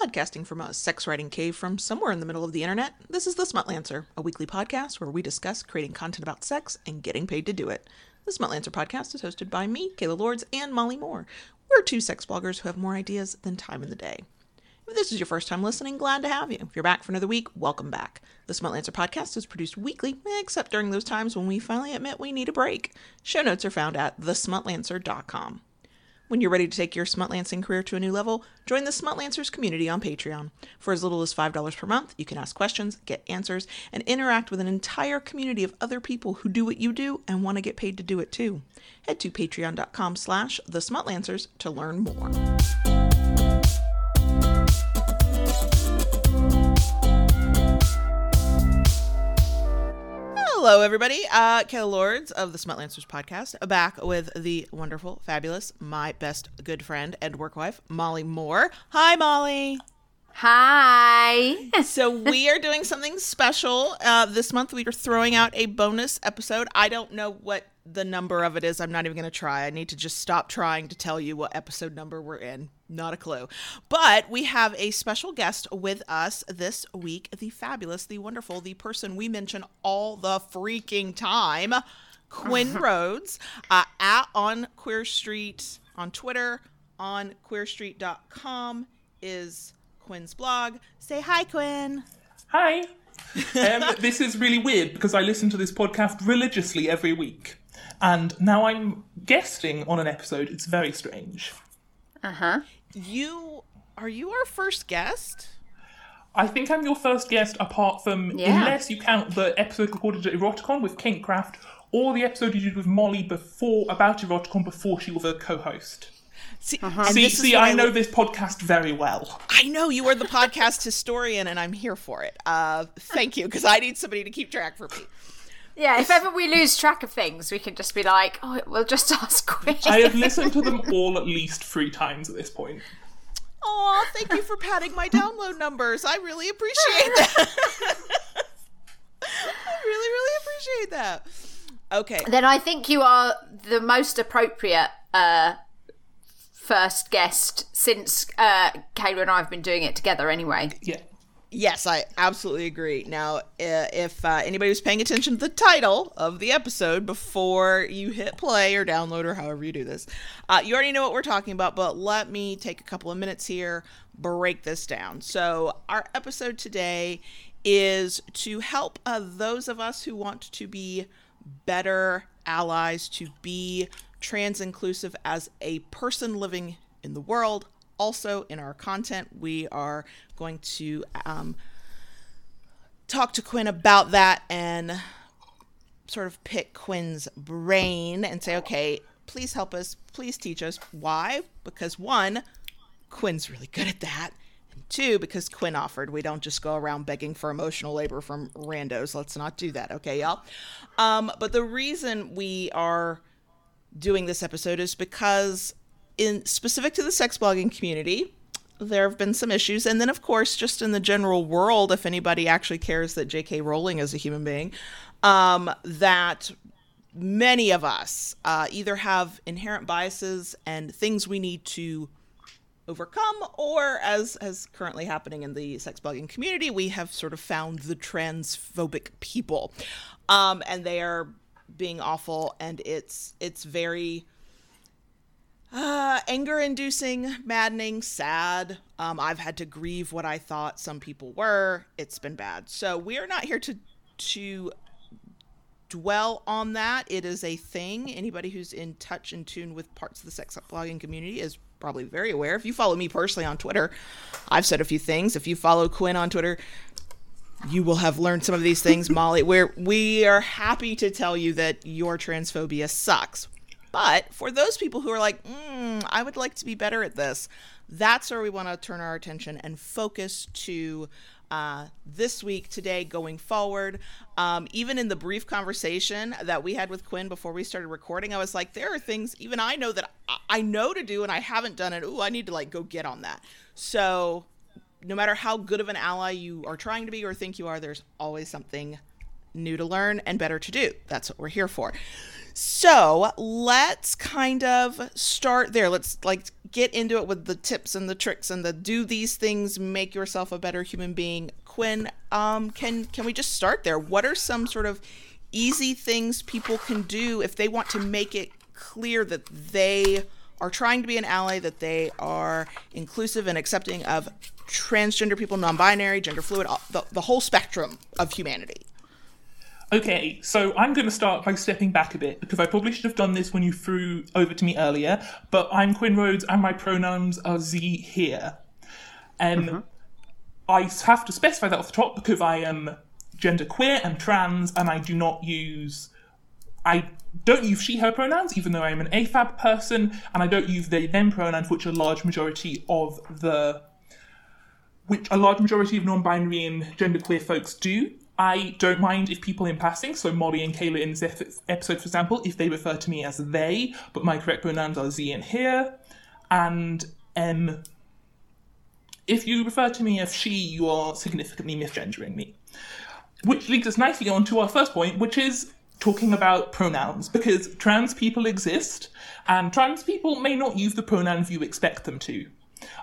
Podcasting from a sex writing cave from somewhere in the middle of the internet, this is The Smut Lancer, a weekly podcast where we discuss creating content about sex and getting paid to do it. The Smut Lancer podcast is hosted by me, Kayla Lords, and Molly Moore. We're two sex bloggers who have more ideas than time in the day. If this is your first time listening, glad to have you. If you're back for another week, welcome back. The Smut Lancer podcast is produced weekly, except during those times when we finally admit we need a break. Show notes are found at thesmutlancer.com. When you're ready to take your smutlancing career to a new level, join the Smutlancers community on Patreon. For as little as $5 per month, you can ask questions, get answers, and interact with an entire community of other people who do what you do and want to get paid to do it too. Head to patreon.com/thesmutlancers to learn more. Hello, everybody. Kayla Lords of the Smut Lancers podcast, back with the wonderful, fabulous, my best good friend and work wife, Molly Moore. Hi, Molly. Hi. So we are doing something special this month. We are throwing out a bonus episode. I don't know what the number of it is. I'm not even going to try. I need to just stop trying to tell you what episode number we're in. Not a clue. But we have a special guest with us this week, the fabulous, the wonderful, the person we mention all the freaking time, Quinn Rhodes, on Queer Street on Twitter, on queerstreet.com is Quinn's blog. Say hi, Quinn. Hi. This is really weird because I listen to this podcast religiously every week. And now I'm guesting on an episode. It's very strange. Uh-huh. Are you our first guest? I think I'm your first guest apart from, unless you count the episode recorded at Eroticon with Kinkcraft, or the episode you did with Molly about Eroticon before she was a co-host. I know this podcast very well. I know, you are the podcast historian and I'm here for it. Thank you, because I need somebody to keep track for me. Yeah, if ever we lose track of things, we can just be like, oh, we'll just ask Quinn. I have listened to them all at least 3 times at this point. Oh, thank you for padding my download numbers. I really appreciate that. I really, really appreciate that. Okay. Then I think you are the most appropriate first guest since Kayla and I have been doing it together anyway. Yeah. Yes, I absolutely agree. Now, if anybody was paying attention to the title of the episode before you hit play or download or however you do this, you already know what we're talking about, but let me take a couple of minutes here, break this down. So our episode today is to help those of us who want to be better allies, to be trans inclusive as a person living in the world. Also, in our content, we are going to talk to Quinn about that and sort of pick Quinn's brain and say, okay, please help us. Please teach us. Why? Because 1, Quinn's really good at that. And 2, because Quinn offered. We don't just go around begging for emotional labor from randos. Let's not do that. Okay, y'all. But the reason we are doing this episode is because in specific to the sex blogging community, there have been some issues. And then, of course, just in the general world, if anybody actually cares that J.K. Rowling is a human being, that many of us either have inherent biases and things we need to overcome, or as currently happening in the sex blogging community, we have sort of found the transphobic people. And they are being awful. And it's very anger-inducing, maddening, sad. I've had to grieve what I thought some people were. It's been bad. So we are not here to dwell on that. It is a thing. Anybody who's in touch and tune with parts of the sex blogging community is probably very aware. If you follow me personally on Twitter, I've said a few things. If you follow Quinn on Twitter, you will have learned some of these things. Molly, we are happy to tell you that your transphobia sucks. But for those people who are like, I would like to be better at this, that's where we want to turn our attention and focus to this week, today, going forward. Even in the brief conversation that we had with Quinn before we started recording, I was like, there are things even I know that I know to do and I haven't done it. Ooh, I need to go get on that. So no matter how good of an ally you are trying to be or think you are, there's always something new to learn and better to do. That's what we're here for. So let's kind of start there. Let's get into it with the tips and the tricks and the do these things, make yourself a better human being. Quinn, can we just start there? What are some sort of easy things people can do if they want to make it clear that they are trying to be an ally, that they are inclusive and accepting of transgender people, non-binary, gender fluid, the whole spectrum of humanity? Okay, so I'm going to start by stepping back a bit, because I probably should have done this when you threw over to me earlier, but I'm Quinn Rhodes and my pronouns are Z here. I have to specify that off the top because I am genderqueer and trans, and I don't use she, her pronouns, even though I'm an AFAB person, and I don't use they, them pronouns, which a large majority of non-binary and genderqueer folks do. I don't mind if people in passing, so Molly and Kayla in this episode, for example, if they refer to me as they, but my correct pronouns are Z and here. And if you refer to me as she, you are significantly misgendering me. Which leads us nicely on to our first point, which is talking about pronouns, because trans people exist, and trans people may not use the pronouns you expect them to.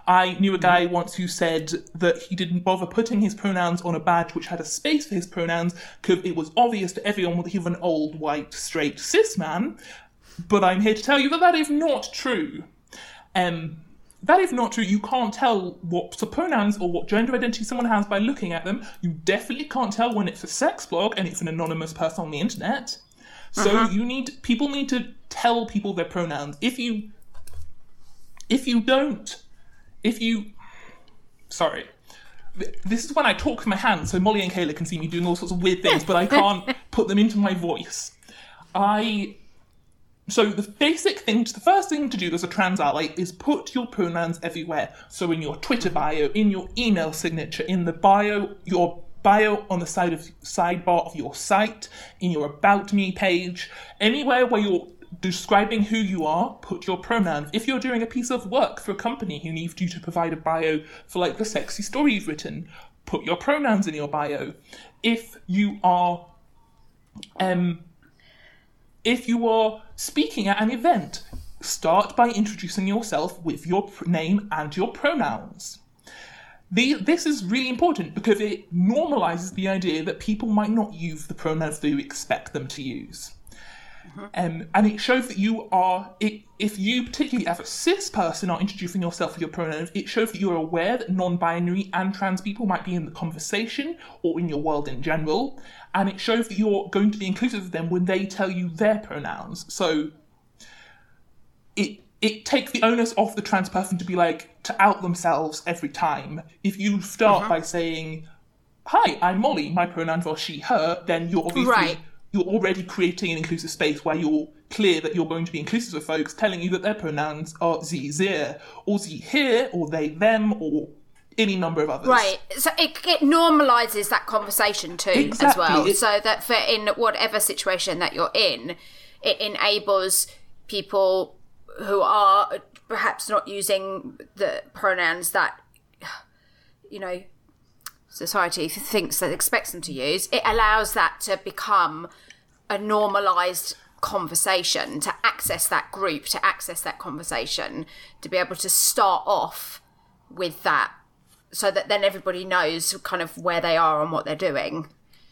I knew a guy once who said that he didn't bother putting his pronouns on a badge which had a space for his pronouns because it was obvious to everyone that he was an old, white, straight, cis man. But I'm here to tell you that that is not true. That is not true. You can't tell what pronouns or what gender identity someone has by looking at them. You definitely can't tell when it's a sex blog and it's an anonymous person on the internet. So people need to tell people their pronouns. This is when I talk with my hands, so Molly and Kayla can see me doing all sorts of weird things, but I can't put them into my voice. So the first thing to do as a trans ally is put your pronouns everywhere. So in your Twitter bio, in your email signature, in the bio, your bio on the sidebar of your site, in your About Me page, anywhere where you're describing who you are, put your pronouns. If you're doing a piece of work for a company who needs you to provide a bio for the sexy story you've written, put your pronouns in your bio. If you are speaking at an event, start by introducing yourself with your name and your pronouns. This is really important because it normalises the idea that people might not use the pronouns that you expect them to use. And it shows that you are, if you particularly as a cis person are introducing yourself with your pronouns, it shows that you're aware that non-binary and trans people might be in the conversation or in your world in general. And it shows that you're going to be inclusive of them when they tell you their pronouns. So it takes the onus off the trans person to out themselves every time. If you start by saying, "Hi, I'm Molly, my pronouns are she, her," then you're obviously... You're already creating an inclusive space where you're clear that you're going to be inclusive of folks telling you that their pronouns are sie, sie, or sie here, or they, them, or any number of others. Right. So it normalises that conversation too, as well. So that for in whatever situation that you're in, it enables people who are perhaps not using the pronouns that, society thinks that expects them to use. It allows that to become a normalised conversation, to access that group, to access that conversation, to be able to start off with that, so that then everybody knows kind of where they are and what they're doing.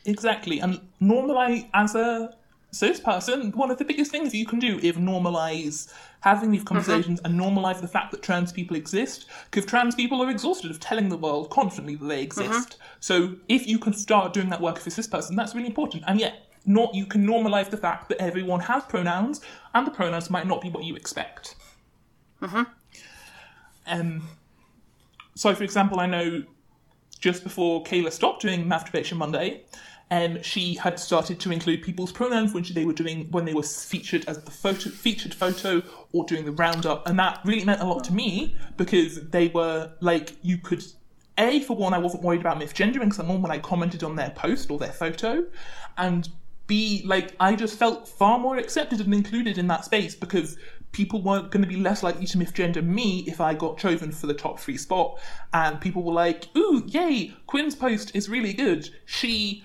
Exactly. And normally, as a cis person, one of the biggest things you can do is normalise having these conversations and normalise the fact that trans people exist, because trans people are exhausted of telling the world constantly that they exist. So if you can start doing that work for a cis person, that's really important. And you can normalise the fact that everyone has pronouns, and the pronouns might not be what you expect. So, for example, I know just before Kayla stopped doing Masturbation Monday, she had started to include people's pronouns when they were featured as the featured photo or doing the roundup, and that really meant a lot to me because they were for one, I wasn't worried about misgendering someone when I commented on their post or their photo, and B, I just felt far more accepted and included in that space because people weren't going to be less likely to misgender me if I got chosen for the top 3 spot, and people were "Ooh, yay! Quinn's post is really good. She."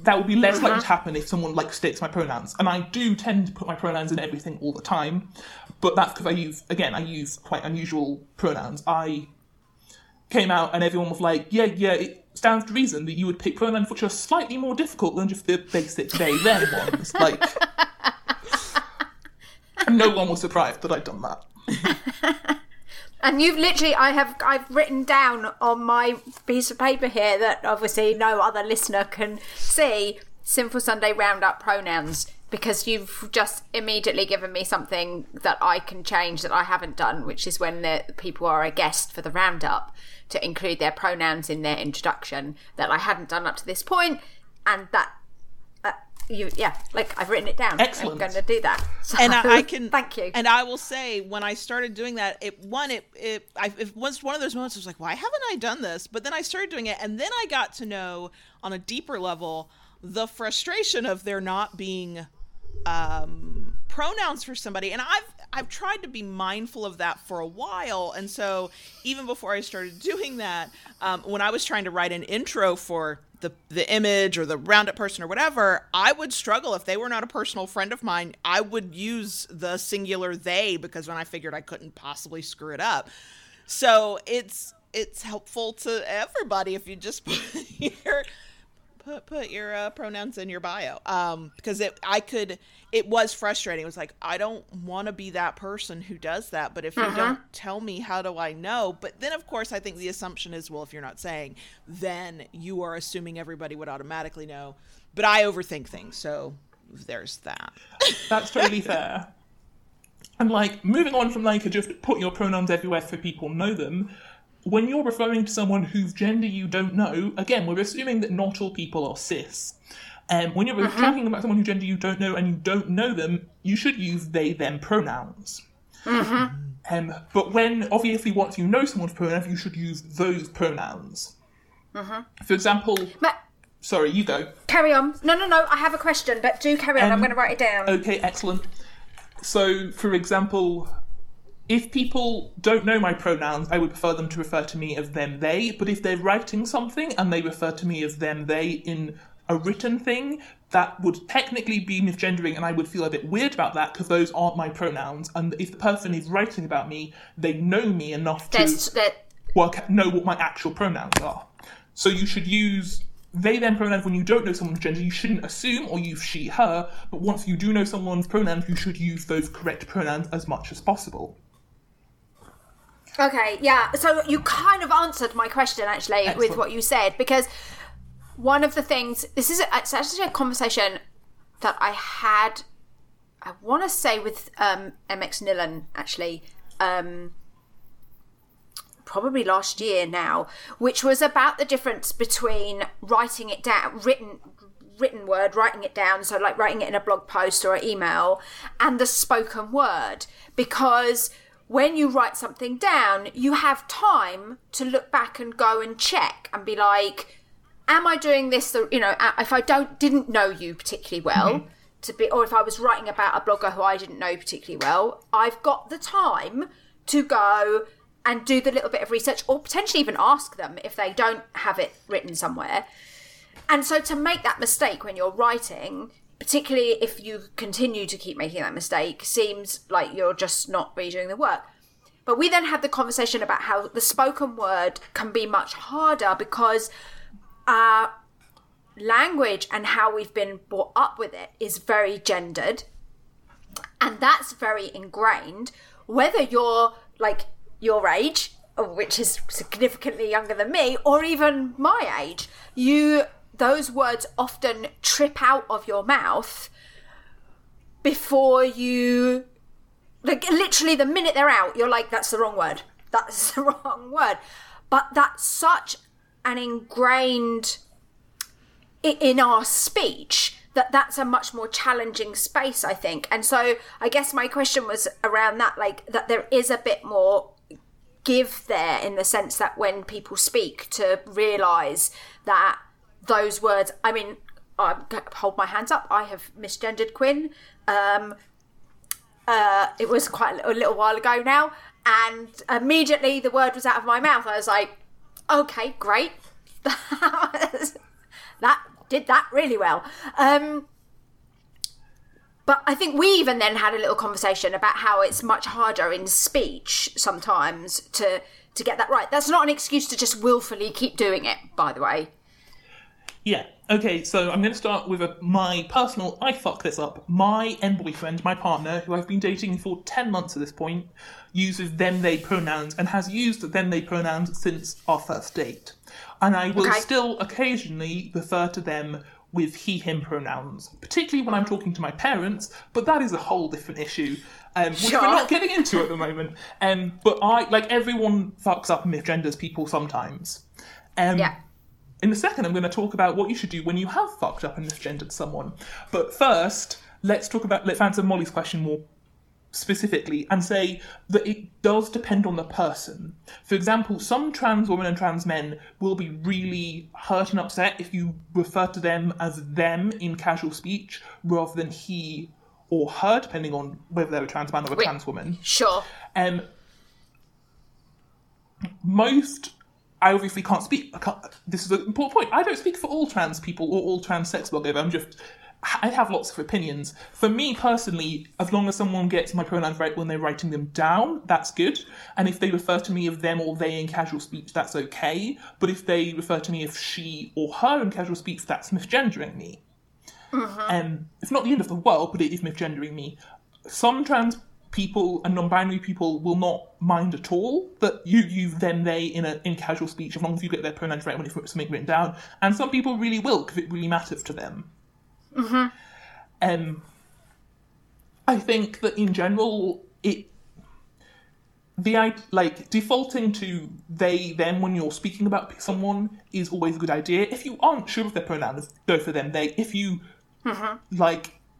that would be less likely to happen if someone like states my pronouns. And I do tend to put my pronouns in everything all the time, but that's because I use quite unusual pronouns. I came out and everyone was like, yeah, it stands to reason that you would pick pronouns which are slightly more difficult than just the basic they/them ones. Like, and no one was surprised that I'd done that. And you've literally, I've written down on my piece of paper here that obviously no other listener can see, Sinful Sunday Roundup pronouns, because you've just immediately given me something that I can change that I haven't done, which is when the people are a guest for the roundup to include their pronouns in their introduction that I hadn't done up to this point, and that I've written it down. Excellent. I'm going to do that. So, and I can thank you. And I will say, when I started doing that, it was one of those moments I was like, why haven't I done this? But then I started doing it, and then I got to know on a deeper level the frustration of there not being pronouns for somebody. And I've tried to be mindful of that for a while, and so even before I started doing that, when I was trying to write an intro for the image or the roundup person or whatever, I would struggle if they were not a personal friend of mine. I would use the singular they, because when I figured I couldn't possibly screw it up. So it's helpful to everybody if you just put your pronouns in your bio, because it was frustrating. It was like, I don't want to be that person who does that, but if you don't tell me, how do I know? But then of course I think the assumption is, well, if you're not saying, then you are assuming everybody would automatically know. But I overthink things, so there's that. That's totally fair. And like, moving on from like just put your pronouns everywhere so people know them, when you're referring to someone whose gender you don't know, again, we're assuming that not all people are cis. When you're talking about someone whose gender you don't know and you don't know them, you should use they/them pronouns. But when, obviously, once you know someone's pronouns, you should use those pronouns. For example... Sorry, you go. Carry on. No, I have a question, but do carry on. I'm going to write it down. Okay, excellent. So, for example... if people don't know my pronouns, I would prefer them to refer to me as them, they. But if they're writing something and they refer to me as them, they in a written thing, that would technically be misgendering, and I would feel a bit weird about that because those aren't my pronouns. And if the person is writing about me, they know me enough know what my actual pronouns are. So you should use they/them pronouns when you don't know someone's gender. You shouldn't assume or use she/her. But once you do know someone's pronouns, you should use those correct pronouns as much as possible. Okay, yeah, so you kind of answered my question, actually. Excellent. With what you said, because one of the things, it's actually a conversation that I had, I want to say with Mx Nillin, actually, probably last year now, which was about the difference between writing it down, written word, writing it down, so like writing it in a blog post or an email, and the spoken word, because... when you write something down, you have time to look back and go and check and be like, am I doing this? You know, if I didn't know you particularly well, or if I was writing about a blogger who I didn't know particularly well, I've got the time to go and do the little bit of research, or potentially even ask them if they don't have it written somewhere. And so to make that mistake when you're writing, particularly if you continue to keep making that mistake, seems like you're just not really doing the work. But we then had the conversation about how the spoken word can be much harder because our language and how we've been brought up with it is very gendered. And that's very ingrained. Whether you're like your age, which is significantly younger than me, or even my age, those words often trip out of your mouth before you... like, literally, the minute they're out, you're like, that's the wrong word. That's the wrong word. But that's such an ingrained... in our speech, that's a much more challenging space, I think. And so I guess my question was around that, like, that there is a bit more give there in the sense that when people speak, to realise that those words, I mean, I hold my hands up, I have misgendered Quinn. It was quite a little while ago now, and immediately the word was out of my mouth. I was like, okay, great. that did that really well. But I think we even then had a little conversation about how it's much harder in speech sometimes to get that right. That's not an excuse to just willfully keep doing it, by the way. Yeah. Okay, so I'm going to start with my personal, I fuck this up, my end-boyfriend, my partner, who I've been dating for 10 months at this point, uses them-they pronouns and has used them-they pronouns since our first date. And I will still occasionally refer to them with he-him pronouns, particularly when I'm talking to my parents, but that is a whole different issue, which we're not getting into at the moment. But I, like everyone fucks up and misgenders people sometimes. Yeah. In a second, I'm going to talk about what you should do when you have fucked up and misgendered someone. But first, let's answer Molly's question more specifically and say that it does depend on the person. For example, some trans women and trans men will be really hurt and upset if you refer to them as them in casual speech rather than he or her, depending on whether they're a trans man or a trans woman. Sure. I obviously can't speak. This is an important point. I don't speak for all trans people or all trans sex bloggers. I have lots of opinions. For me personally, as long as someone gets my pronouns right when they're writing them down, that's good. And if they refer to me as them or they in casual speech, that's okay. But if they refer to me as she or her in casual speech, that's misgendering me. Mm-hmm. It's not the end of the world, but it is misgendering me. Some trans people and non-binary people will not mind at all that you use them, they in casual speech, as long as you get their pronouns right when it's something written down. And some people really will, because it really matters to them. Mm-hmm. I think that in general, defaulting to they, them when you're speaking about someone is always a good idea. If you aren't sure of their pronouns, go for them, they. If you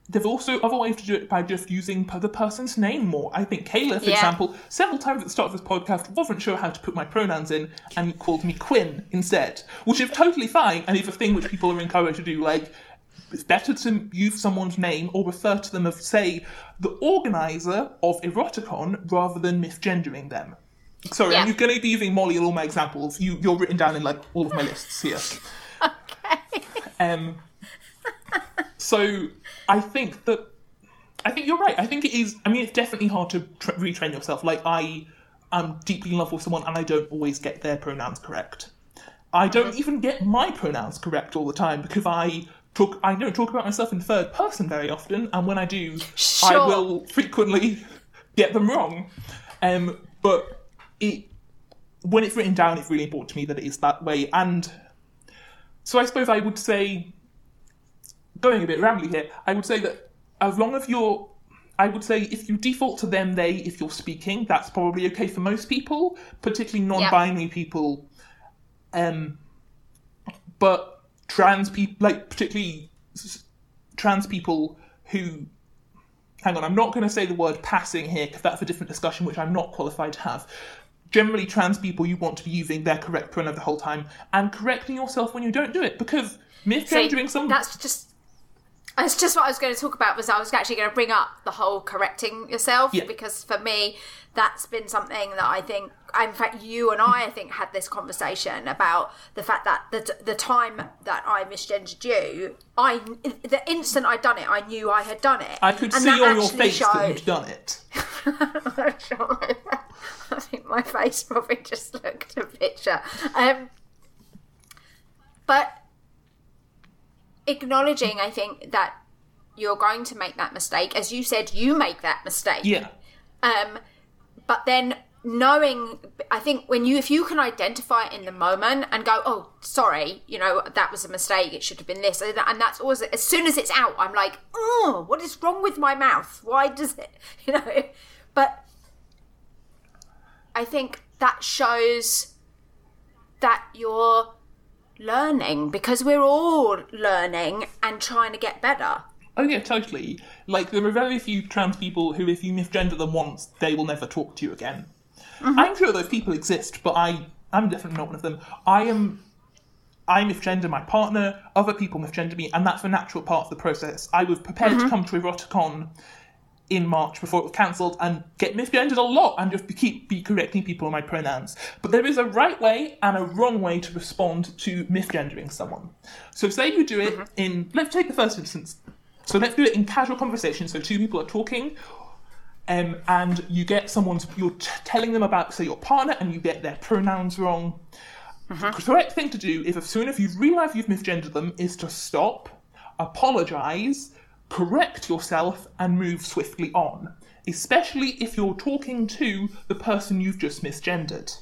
there's also other ways to do it by just using the person's name more. I think Kayla, for example, several times at the start of this podcast wasn't sure how to put my pronouns in and called me Quinn instead, which is totally fine and is a thing which people are encouraged to do. Like, it's better to use someone's name or refer to them as, say, the organiser of Eroticon rather than misgendering them. Sorry, I'm going to be using Molly in all my examples. You're written down in, like, all of my lists here. Okay. So I think you're right. I think it is. I mean, it's definitely hard to retrain yourself. Like, I am deeply in love with someone and I don't always get their pronouns correct. I don't even get my pronouns correct all the time because I don't talk about myself in third person very often. And when I do, I will frequently get them wrong. But when it's written down, it's really important to me that it is that way. And so I suppose I would say, going a bit rambly here, I would say that as long as I would say if you default to them, they, if you're speaking, that's probably okay for most people, particularly non-binary people. But trans people, like particularly trans people who, hang on, I'm not going to say the word passing here because that's a different discussion which I'm not qualified to have. Generally, trans people, you want to be using their correct pronoun the whole time and correcting yourself when you don't do it, because misgendering someone... That's just what I was going to talk about, was I was actually going to bring up the whole correcting yourself, because for me, that's been something that I think, in fact, you and I think, had this conversation about the fact that the time that I misgendered you, the instant I'd done it, I knew I had done it. I could see on your face that you'd done it. I think my face probably just looked a picture. But... acknowledging, I think, that you're going to make that mistake. As you said, you make that mistake. Yeah. But then knowing, I think, if you can identify it in the moment and go, oh, sorry, that was a mistake, it should have been this. And that's always, as soon as it's out, I'm like, oh, what is wrong with my mouth? Why does it, But I think that shows that you're learning, because we're all learning and trying to get better. Oh yeah, totally. Like, there are very few trans people who, if you misgender them once, they will never talk to you again. Mm-hmm. I'm sure those people exist, but I'm definitely not one of them. I misgender my partner, other people misgender me, and that's a natural part of the process. I was prepared to come to Eroticon in March before it was cancelled and get misgendered a lot and just keep correcting people on my pronouns. But there is a right way and a wrong way to respond to misgendering someone. So say you do it in... Let's take the first instance. So let's do it in casual conversation. So two people are talking and you get someone's... You're telling them about, say, your partner and you get their pronouns wrong. The correct thing to do is, as soon as you realise you've misgendered them, is to stop, apologise, correct yourself and move swiftly on, especially if you're talking to the person you've just misgendered.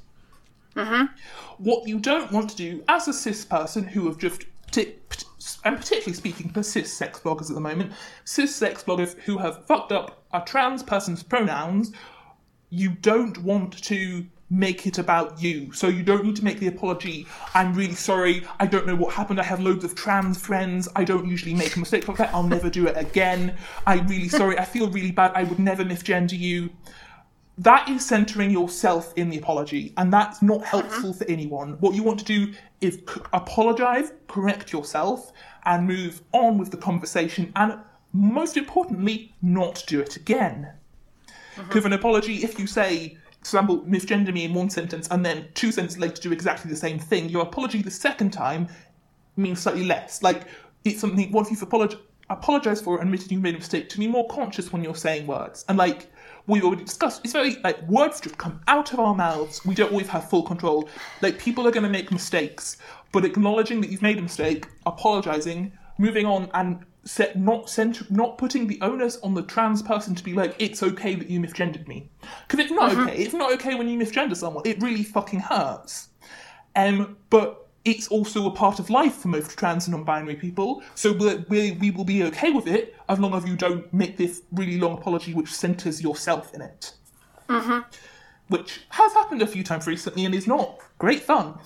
What you don't want to do as a cis person who have just tipped, and particularly speaking for cis sex bloggers at the moment, cis sex bloggers who have fucked up a trans person's pronouns, you don't want to make it about you. So you don't need to make the apology, I'm really sorry, I don't know what happened, I have loads of trans friends, I don't usually make a mistake like that, I'll never do it again, I'm really sorry, I feel really bad, I would never misgender you. That is centering yourself in the apology, and that's not helpful for anyone. What you want to do is apologise, correct yourself, and move on with the conversation, and most importantly, not do it again. Give an apology, if you say, for example, misgender me in one sentence and then 2 sentences later do exactly the same thing, your apology the second time means slightly less. Like, it's something, once you've apologised for it and admitted you made a mistake, to be more conscious when you're saying words. And like we already discussed, it's very, like, words just come out of our mouths. We don't always have full control. Like, people are going to make mistakes, but acknowledging that you've made a mistake, apologising, moving on, and not putting the onus on the trans person to be like, it's okay that you misgendered me. Because it's not okay. It's not okay when you misgender someone. It really fucking hurts. But it's also a part of life for most trans and non-binary people, so we will be okay with it as long as you don't make this really long apology which centres yourself in it. Which has happened a few times recently and is not great fun.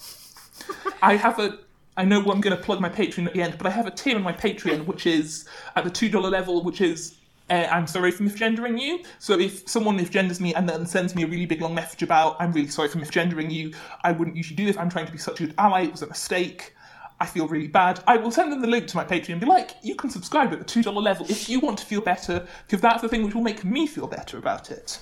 I know I'm going to plug my Patreon at the end, but I have a tier on my Patreon, which is at the $2 level, which is, I'm sorry for misgendering you. So if someone misgenders me and then sends me a really big long message about, I'm really sorry for misgendering you, I wouldn't usually do this, I'm trying to be such a good ally, it was a mistake, I feel really bad, I will send them the link to my Patreon and be like, you can subscribe at the $2 level if you want to feel better, because that's the thing which will make me feel better about it.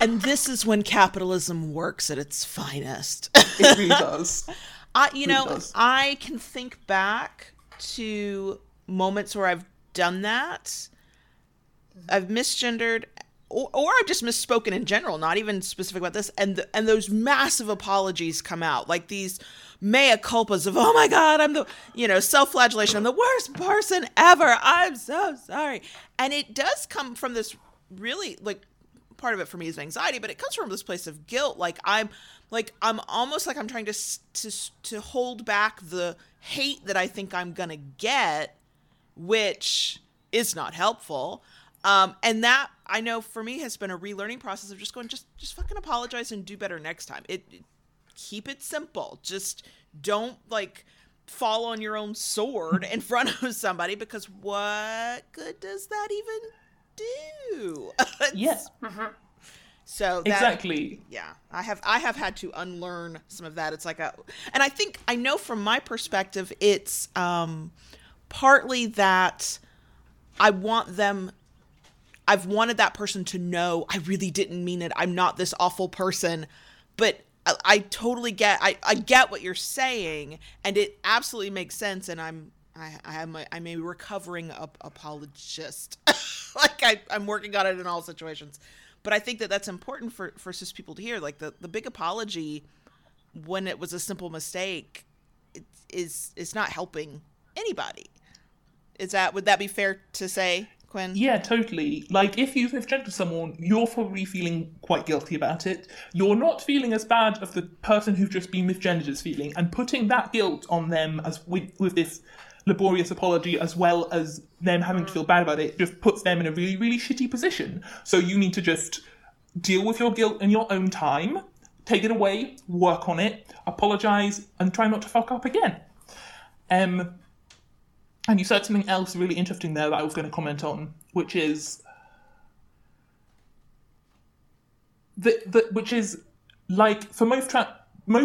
And this is when capitalism works at its finest. It really does. I can think back to moments where I've done that. I've misgendered, or I've just misspoken in general, not even specific about this. And those massive apologies come out, like these mea culpas of, oh my God, I'm the, self-flagellation. I'm the worst person ever. I'm so sorry. And it does come from this really, like, part of it for me is anxiety, but it comes from this place of guilt. I'm almost like I'm trying to hold back the hate that I think I'm going to get, which is not helpful. And that, I know for me, has been a relearning process of just going, just fucking apologize and do better next time. Keep it simple. Just don't fall on your own sword in front of somebody, because what good does that even do? Yes. So that, exactly. Yeah. I have had to unlearn some of that. It's like and I think, I know from my perspective, it's partly that I've wanted that person to know I really didn't mean it. I'm not this awful person, but I totally get, I get what you're saying, and it absolutely makes sense. And I'm a recovering apologist. I'm working on it in all situations. But I think that that's important for cis people to hear. Like, the big apology, when it was a simple mistake, it's not helping anybody. Would that be fair to say, Quinn? Yeah, totally. Like, if you've misgendered someone, you're probably feeling quite guilty about it. You're not feeling as bad as the person who's just been misgendered is feeling. And putting that guilt on them as with this laborious apology, as well as them having to feel bad about it, just puts them in a really, really shitty position. So you need to just deal with your guilt in your own time, take it away, work on it, apologise, and try not to fuck up again. And you said something else really interesting there that I was going to comment on, which is for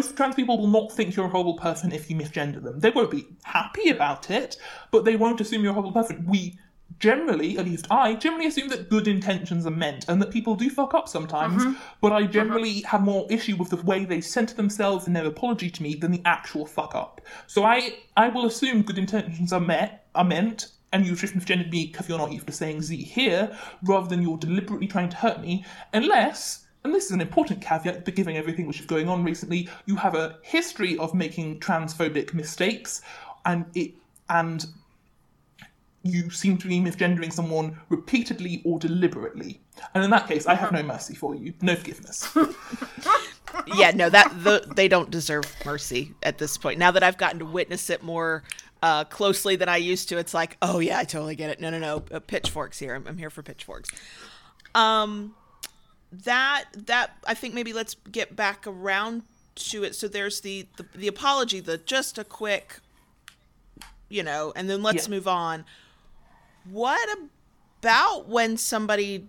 most trans people will not think you're a horrible person if you misgender them. They won't be happy about it, but they won't assume you're a horrible person. We generally, at least I, generally assume that good intentions are meant and that people do fuck up sometimes, but I generally have more issue with the way they center themselves in their apology to me than the actual fuck up. So I will assume good intentions are meant, and you've just misgendered me because you're not used to saying Z here, rather than you're deliberately trying to hurt me, unless... And this is an important caveat, but given everything which is going on recently, you have a history of making transphobic mistakes, and you seem to be misgendering someone repeatedly or deliberately. And in that case, I have no mercy for you, no forgiveness. Yeah, no, they don't deserve mercy at this point. Now that I've gotten to witness it more closely than I used to, it's like, oh yeah, I totally get it. No, pitchforks here. I'm here for pitchforks. That I think maybe let's get back around to it. So there's the apology, the just a quick, and then let's move on. What about when somebody?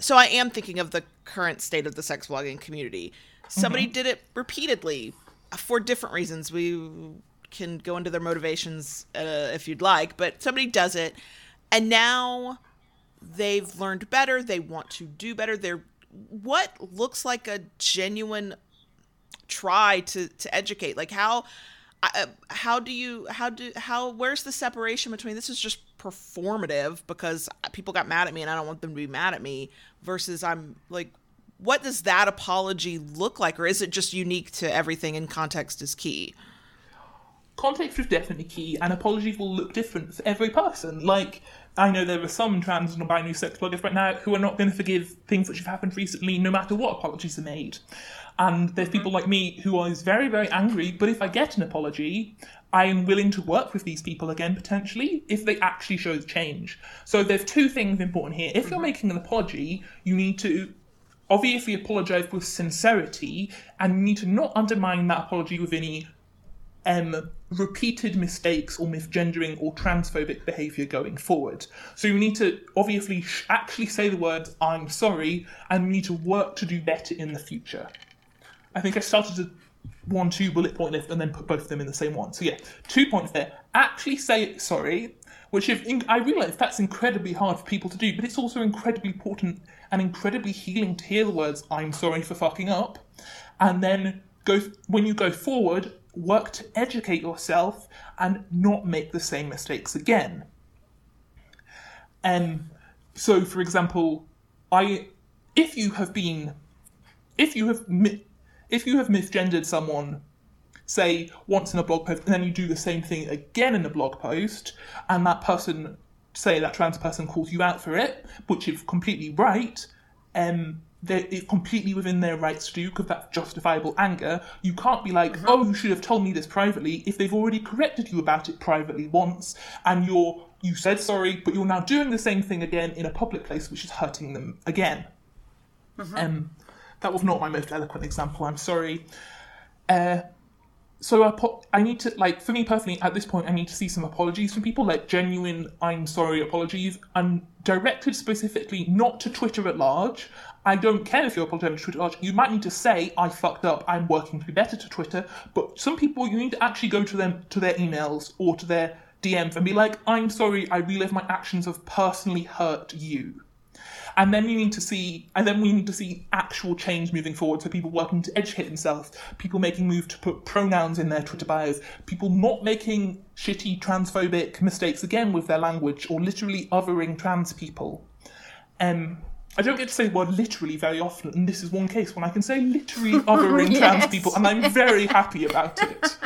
So I am thinking of the current state of the sex blogging community. Somebody did it repeatedly for different reasons. We can go into their motivations if you'd like, but somebody does it, and now they've learned better. They want to do better. They're what looks like a genuine try to educate. Like where's the separation between this is just performative because people got mad at me and I don't want them to be mad at me versus I'm like, what does that apology look like? Or is it just unique to everything and context is key? Context is definitely key, and apologies will look different for every person. Like, I know there are some trans and non-binary sex bloggers right now who are not going to forgive things which have happened recently, no matter what apologies are made. And there's people like me who are very, very angry, but if I get an apology, I am willing to work with these people again, potentially, if they actually show change. So there's two things important here. If you're making an apology, you need to obviously apologise with sincerity, and you need to not undermine that apology with any repeated mistakes or misgendering or transphobic behaviour going forward. So you need to obviously actually say the words, I'm sorry, and you need to work to do better in the future. I think I started to 1-2 bullet point list and then put both of them in the same one. So yeah, 2 points there. Actually say sorry, which I realise that's incredibly hard for people to do, but it's also incredibly important and incredibly healing to hear the words, I'm sorry for fucking up. And then when you go forward, work to educate yourself and not make the same mistakes again. So, for example, if you have misgendered someone, say once in a blog post, and then you do the same thing again in a blog post, and that person, say that trans person, calls you out for it, which is completely right. It's completely within their rights to do because that's justifiable anger. You can't be like, oh, you should have told me this privately if they've already corrected you about it privately once and you said sorry, but you're now doing the same thing again in a public place, which is hurting them again. That was not my most eloquent example, I'm sorry. So I need to, like, for me personally, at this point, I need to see some apologies from people, like genuine, I'm sorry apologies, and directed specifically not to Twitter at large. I don't care if you're apologizing to Twitter at large. You might need to say, I fucked up, I'm working to be better to Twitter, but some people, you need to actually go to them, to their emails or to their DMs and be like, I'm sorry, I realize my actions have personally hurt you. And then we need to see actual change moving forward. So people working to educate themselves, people making move to put pronouns in their Twitter bios, people not making shitty transphobic mistakes again with their language or literally othering trans people. I don't get to say the word literally very often, and this is one case when I can say literally othering trans people, and I'm very happy about it.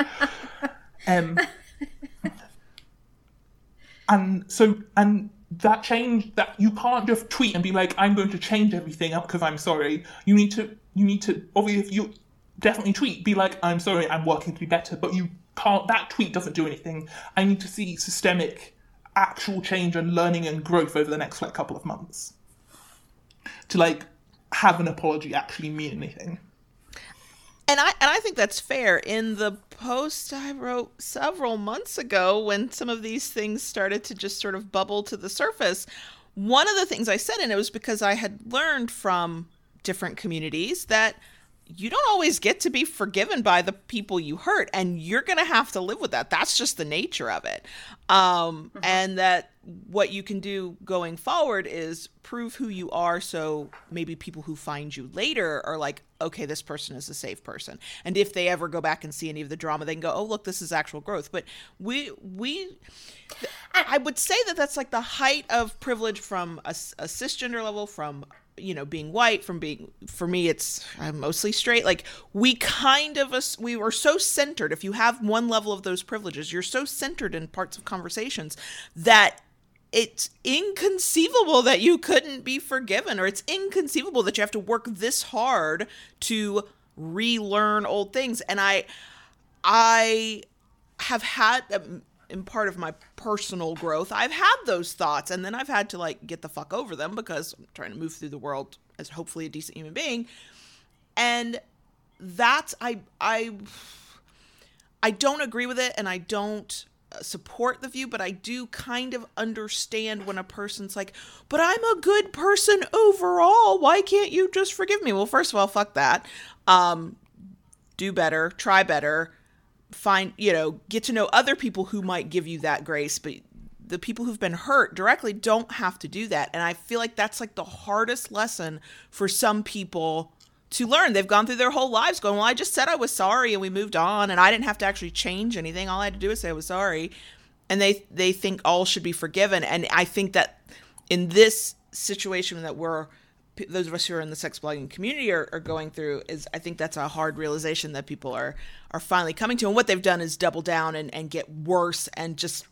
That change, that you can't just tweet and be like, I'm going to change everything up because I'm sorry. You need to obviously, you definitely tweet, be like, I'm sorry, I'm working to be better, but you can't, that tweet doesn't do anything. I need to see systemic actual change and learning and growth over the next couple of months to have an apology actually mean anything. And I think that's fair. In the post I wrote several months ago, when some of these things started to just sort of bubble to the surface, one of the things I said, and it was because I had learned from different communities, that you don't always get to be forgiven by the people you hurt, and you're going to have to live with that. That's just the nature of it. And that what you can do going forward is prove who you are. So maybe people who find you later are like, okay, this person is a safe person. And if they ever go back and see any of the drama, they can go, oh, look, this is actual growth. But I would say that that's like the height of privilege from a cisgender level, from, you know, being white, from being, for me, it's, I'm mostly straight. Like we were so centered. If you have one level of those privileges, you're so centered in parts of conversations that it's inconceivable that you couldn't be forgiven, or it's inconceivable that you have to work this hard to relearn old things. And I have had, in part of my personal growth, I've had those thoughts, and then I've had to like get the fuck over them because I'm trying to move through the world as hopefully a decent human being. And that's, I don't agree with it, and I don't support the view, but I do kind of understand when a person's like, but I'm a good person overall, why can't you just forgive me? Well, first of all, fuck that. Do better, try better, find, you know, get to know other people who might give you that grace, but the people who've been hurt directly don't have to do that. And I feel like that's like the hardest lesson for some people to learn. They've gone through their whole lives going, well, I just said I was sorry and we moved on, and I didn't have to actually change anything. All I had to do was say I was sorry. And they think all should be forgiven. And I think that in this situation that we're, those of us who are in the sex blogging community are going through, is I think that's a hard realization that people are finally coming to. And what they've done is double down and get worse and just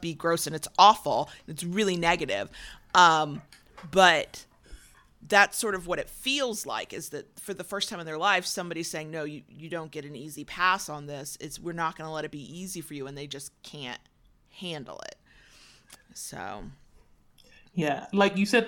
be gross, and it's awful. It's really negative. But that's sort of what it feels like, is that for the first time in their life, somebody's saying, no, you don't get an easy pass on this. It's, we're not going to let it be easy for you. And they just can't handle it. So. Yeah. Like you said,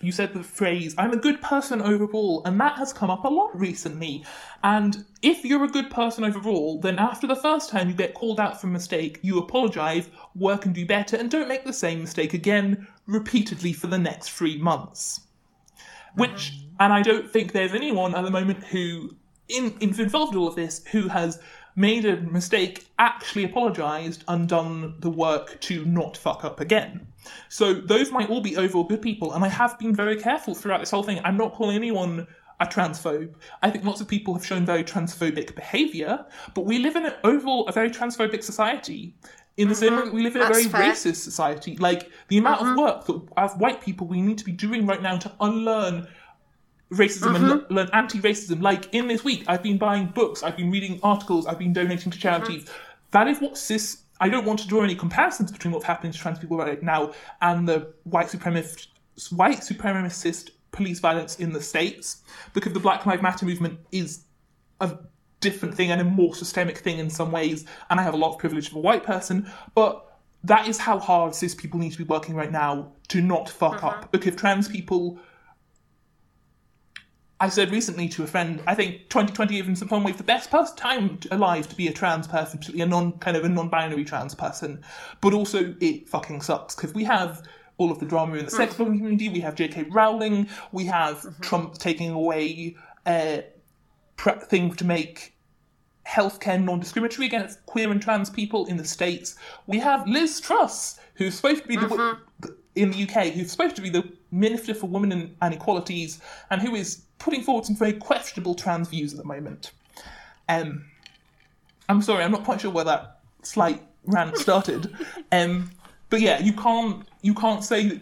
you said the phrase, I'm a good person overall, and that has come up a lot recently. And if you're a good person overall, then after the first time you get called out for a mistake, you apologise, work and do better, and don't make the same mistake again repeatedly for the next 3 months. Which, and I don't think there's anyone at the moment who, involved in all of this, who has made a mistake, actually apologised, and done the work to not fuck up again. So those might all be overall good people, and I have been very careful throughout this whole thing. I'm not calling anyone a transphobe. I think lots of people have shown very transphobic behaviour, but we live in an overall a very transphobic society. In the same way that we live in a very racist society. Like, the amount of work that as white people we need to be doing right now to unlearn racism and learn anti-racism. Like, in this week, I've been buying books, I've been reading articles, I've been donating to charities. That is what cis... I don't want to draw any comparisons between what's happening to trans people right now and the white supremacist police violence in the States, because the Black Lives Matter movement is a different thing and a more systemic thing in some ways, and I have a lot of privilege of a white person, but that is how hard cis people need to be working right now to not fuck up, because trans people, I said recently to a friend, I think 2020 is in some way the best time alive to be a trans person, particularly a non-binary trans person, but also it fucking sucks because we have all of the drama in the sex blogging community, we have J.K. Rowling, we have Trump taking away thing to make healthcare non-discriminatory against queer and trans people in the States. We have Liz Truss, who's supposed to be in the UK, who's supposed to be the Minister for Women and Equalities, and who is putting forward some very questionable trans views at the moment. I'm sorry, I'm not quite sure where that slight rant started. But yeah, you can't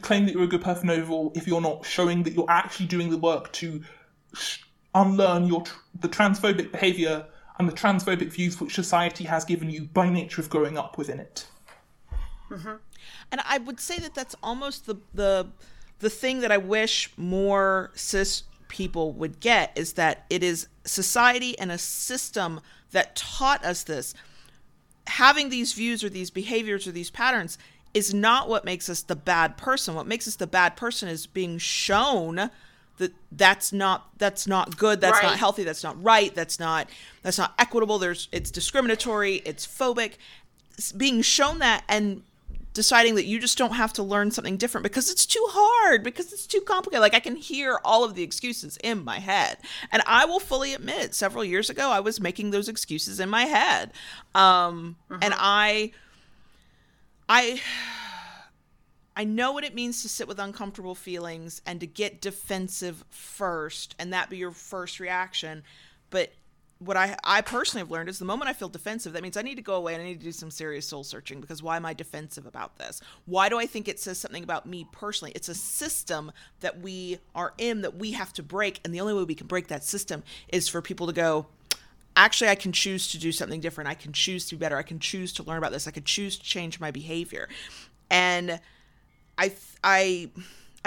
claim that you're a good person overall if you're not showing that you're actually doing the work to unlearn the transphobic behaviour and the transphobic views which society has given you by nature of growing up within it. And I would say that that's almost the thing that I wish more cis people would get, is that it is society and a system that taught us this. Having these views or these behaviours or these patterns is not what makes us the bad person. What makes us the bad person is being shown that's not good, that's not healthy, that's not right, that's not equitable, it's discriminatory, it's phobic. It's being shown that, and deciding that you just don't have to learn something different because it's too hard, because it's too complicated. Like, I can hear all of the excuses in my head. And I will fully admit, several years ago, I was making those excuses in my head. And I know what it means to sit with uncomfortable feelings and to get defensive first and that be your first reaction. But what I personally have learned is the moment I feel defensive, that means I need to go away and I need to do some serious soul searching, because why am I defensive about this? Why do I think it says something about me personally? It's a system that we are in that we have to break. And the only way we can break that system is for people to go, actually, I can choose to do something different. I can choose to be better. I can choose to learn about this. I can choose to change my behavior. And I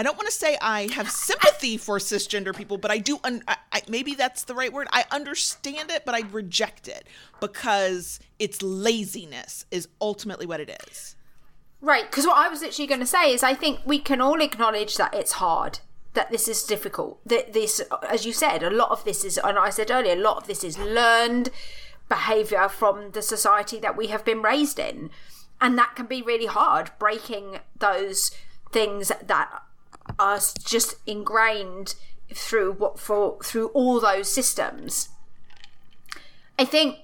don't want to say I have sympathy for cisgender people, but I do, maybe that's the right word. I understand it, but I reject it because it's laziness is ultimately what it is. Right, because what I was literally going to say is I think we can all acknowledge that it's hard, that this is difficult, that this, as you said, a lot of this is, and I said earlier, a lot of this is learned behaviour from the society that we have been raised in. And that can be really hard, breaking those things that are just ingrained through all those systems. I think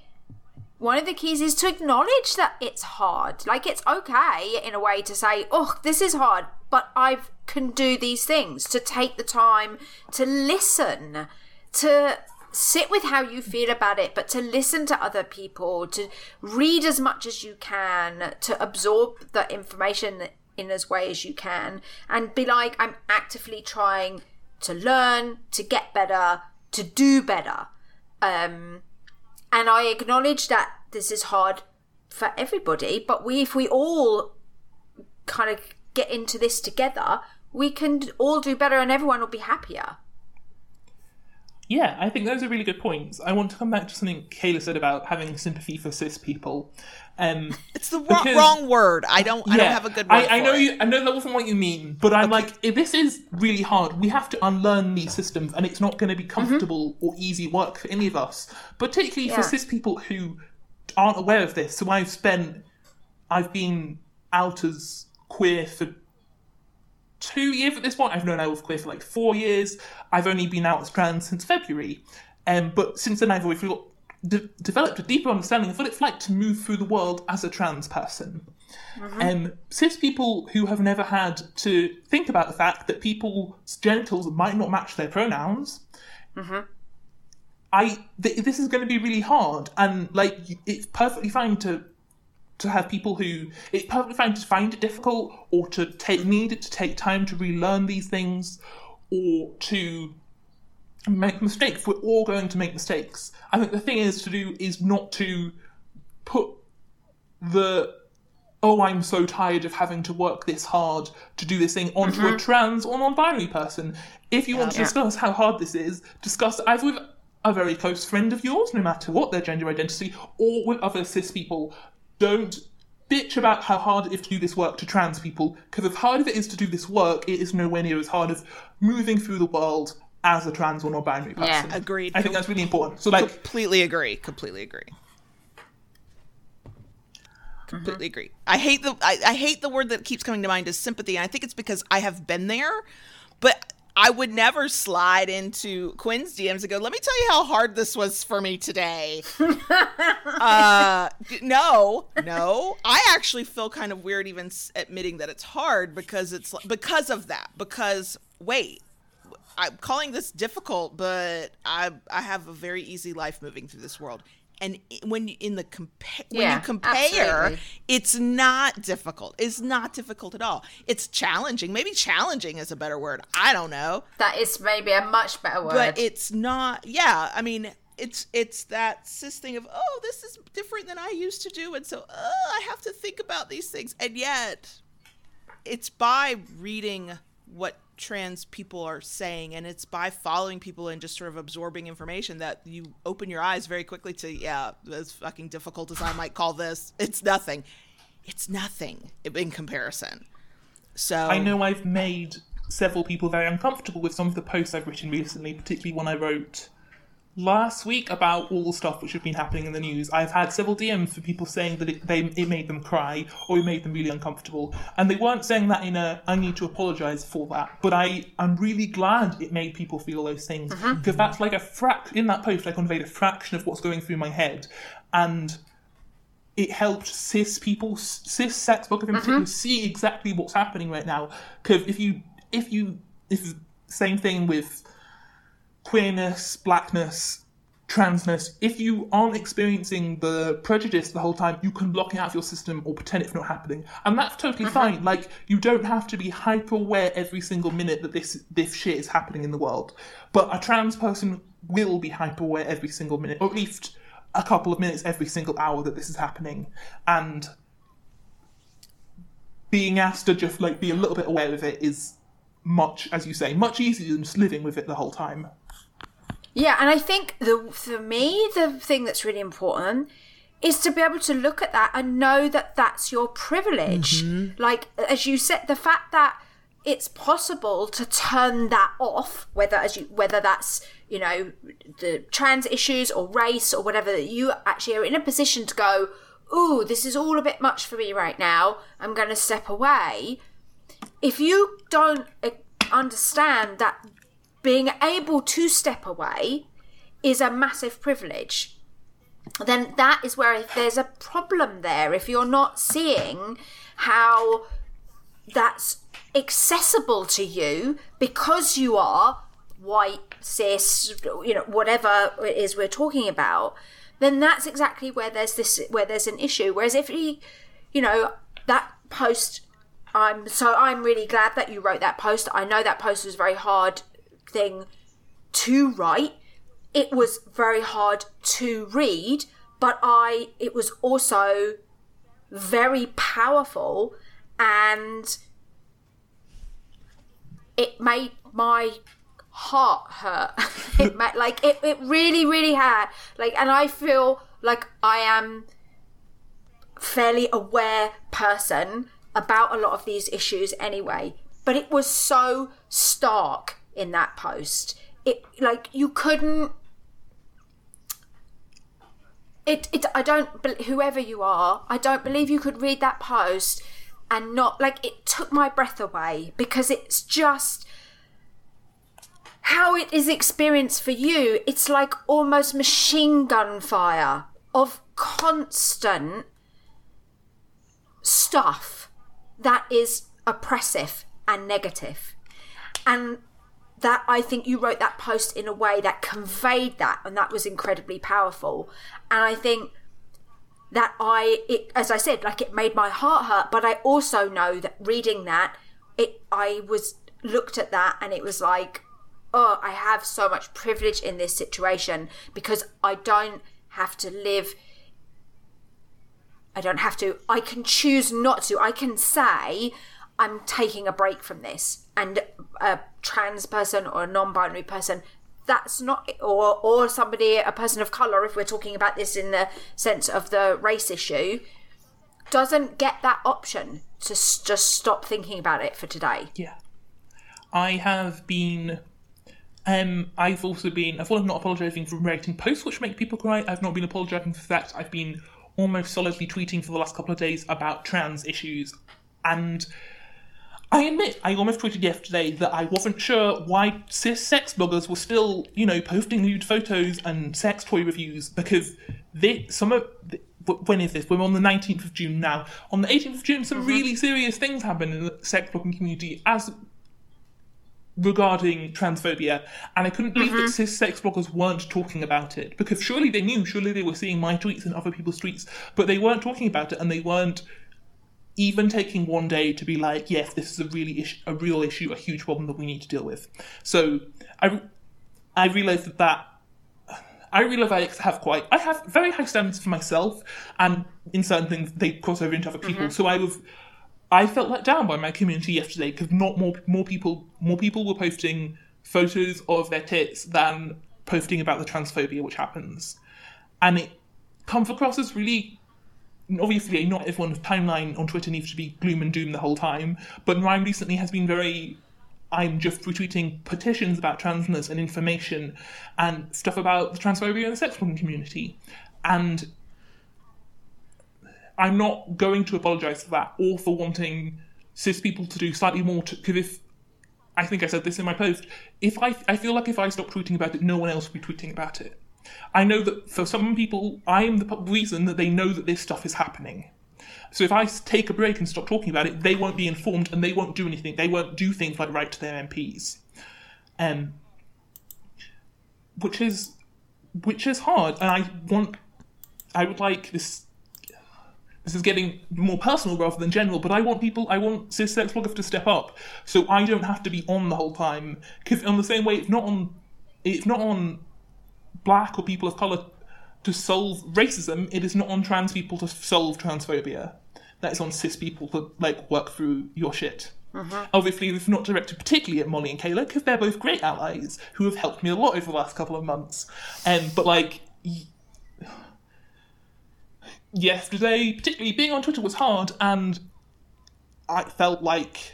one of the keys is to acknowledge that it's hard. Like, it's okay in a way to say, oh, this is hard, but I can do these things. To take the time to listen, to sit with how you feel about it, but to listen to other people, to read as much as you can, to absorb the information in as way as you can, and be like, I'm actively trying to learn, to get better, to do better. And I acknowledge that this is hard for everybody, but if we all kind of get into this together, we can all do better and everyone will be happier. Yeah, I think those are really good points. I want to come back to something Kayla said about having sympathy for cis people. It's the wrong word. I don't have a good word. I know that wasn't what you mean, but I'm okay. Like, if this is really hard, we have to unlearn these systems, and it's not going to be comfortable or easy work for any of us, particularly for cis people who aren't aware of this. So I've been out as queer for 2 years at this point. I've known I was queer for like 4 years. I've only been out as trans since February. But since then I've always developed a deeper understanding of what it's like to move through the world as a trans person. Cis people who have never had to think about the fact that people's genitals might not match their pronouns, this is going to be really hard. And like, it's perfectly fine to have people who, it's perfectly fine to find it difficult, or to need to take time to relearn these things, or to make mistakes. We're all going to make mistakes. I think the thing is to do is not to put the, oh, I'm so tired of having to work this hard to do this thing onto a trans or non-binary person. If you want to discuss how hard this is, discuss it either with a very close friend of yours, no matter what their gender identity, or with other cis people. Don't bitch about how hard it is to do this work to trans people, because as hard as it is to do this work, it is nowhere near as hard as moving through the world as a trans or non-binary person. Yeah, agreed. I think that's really important. So, like, Completely agree. I hate the word that keeps coming to mind is sympathy, and I think it's because I have been there, but I would never slide into Quinn's DMs and go, let me tell you how hard this was for me today. No. I actually feel kind of weird even admitting that it's hard because wait, I'm calling this difficult, but I have a very easy life moving through this world. And when you compare, absolutely. It's not difficult. It's not difficult at all. It's challenging. Maybe challenging is a better word. I don't know. That is maybe a much better word. But it's not. Yeah, I mean, it's that cis thing of, oh, this is different than I used to do, and so I have to think about these things. And yet, it's by reading what trans people are saying, and it's by following people and just sort of absorbing information that you open your eyes very quickly to, as fucking difficult as I might call this, it's nothing in comparison. So I know I've made several people very uncomfortable with some of the posts I've written recently, particularly one I wrote last week about all the stuff which has been happening in the news. I've had several DMs for people saying that it made them cry or it made them really uncomfortable. And they weren't saying that in a, I need to apologise for that. But I'm really glad it made people feel those things. Mm-hmm. Because that's like a in that post I conveyed a fraction of what's going through my head. And it helped cis people, cis sex workers in particular, see exactly what's happening right now. Because if same thing with queerness, blackness, transness, if you aren't experiencing the prejudice the whole time, you can block it out of your system or pretend it's not happening. And that's totally fine. Like, you don't have to be hyper aware every single minute that this shit is happening in the world. But a trans person will be hyper aware every single minute, or at least a couple of minutes every single hour that this is happening. And being asked to just, like, be a little bit aware of it is much, as you say, much easier than just living with it the whole time. Yeah, and I think for me, the thing that's really important is to be able to look at that and know that that's your privilege. Mm-hmm. Like, as you said, the fact that it's possible to turn that off, whether that's, you know, the trans issues or race or whatever, that you actually are in a position to go, ooh, this is all a bit much for me right now, I'm going to step away. If you don't understand that being able to step away is a massive privilege, then that is where there's a problem there. If you're not seeing how that's accessible to you because you are white, cis, you know, whatever it is we're talking about, then that's exactly where there's an issue. Whereas if you, you know, that post, I'm really glad that you wrote that post. I know that post was a very hard thing to write. It was very hard to read, but it was also very powerful, and it made my heart hurt. It really, really had. Like, and I feel like I am a fairly aware person about a lot of these issues anyway, but it was so stark in that post. Whoever you are, I don't believe you could read that post and not, like, it took my breath away, because it's just how it is experienced for you. It's like almost machine gun fire of constant stuff that is oppressive and negative. And that, I think you wrote that post in a way that conveyed that, and that was incredibly powerful. And I think that as I said, like, it made my heart hurt, but I also know that reading that, I looked at that and it was like, oh, I have so much privilege in this situation, because I can choose not to. I can say I'm taking a break from this. And a trans person or a non-binary person, that's not, or somebody, a person of colour, if we're talking about this in the sense of the race issue, doesn't get that option to just stop thinking about it for today. Yeah. I have been... I've also not apologising for writing posts which make people cry. I've not been apologising for that. I've been almost solidly tweeting for the last couple of days about trans issues. And I admit, I almost tweeted yesterday that I wasn't sure why cis sex bloggers were still, you know, posting nude photos and sex toy reviews, because when is this? We're on the 19th of June now. On the 18th of June, some really serious things happened in the sex blogging community as regarding transphobia, and I couldn't believe that cis sex bloggers weren't talking about it, because surely they were seeing my tweets and other people's tweets, but they weren't talking about it, and they weren't even taking one day to be like, yes, this is a real issue, a huge problem that we need to deal with. So I have very high standards for myself, and in certain things they cross over into other people. So I felt let down by my community yesterday, because not more people were posting photos of their tits than posting about the transphobia which happens. And it comes across as really, obviously not everyone's timeline on Twitter needs to be gloom and doom the whole time, but mine recently has been very I'm just retweeting petitions about transness and information and stuff about the transphobia and the sex working community. And I'm not going to apologise for that or for wanting cis people to do slightly more, because if, I think I said this in my post, I feel like if I stopped tweeting about it, no one else would be tweeting about it. I know that for some people, I am the reason that they know that this stuff is happening. So if I take a break and stop talking about it, they won't be informed and they won't do anything. They won't do things like write to their MPs. Which is hard. And this is getting more personal rather than general, but I want cis sex bloggers to step up, so I don't have to be on the whole time. Because on the same way, it's not on black or people of colour to solve racism. It is not on trans people to solve transphobia. That is on cis people to work through your shit. Mm-hmm. Obviously, it's not directed particularly at Molly and Kayla, because they're both great allies who have helped me a lot over the last couple of months. Yesterday, particularly being on Twitter was hard, and I felt let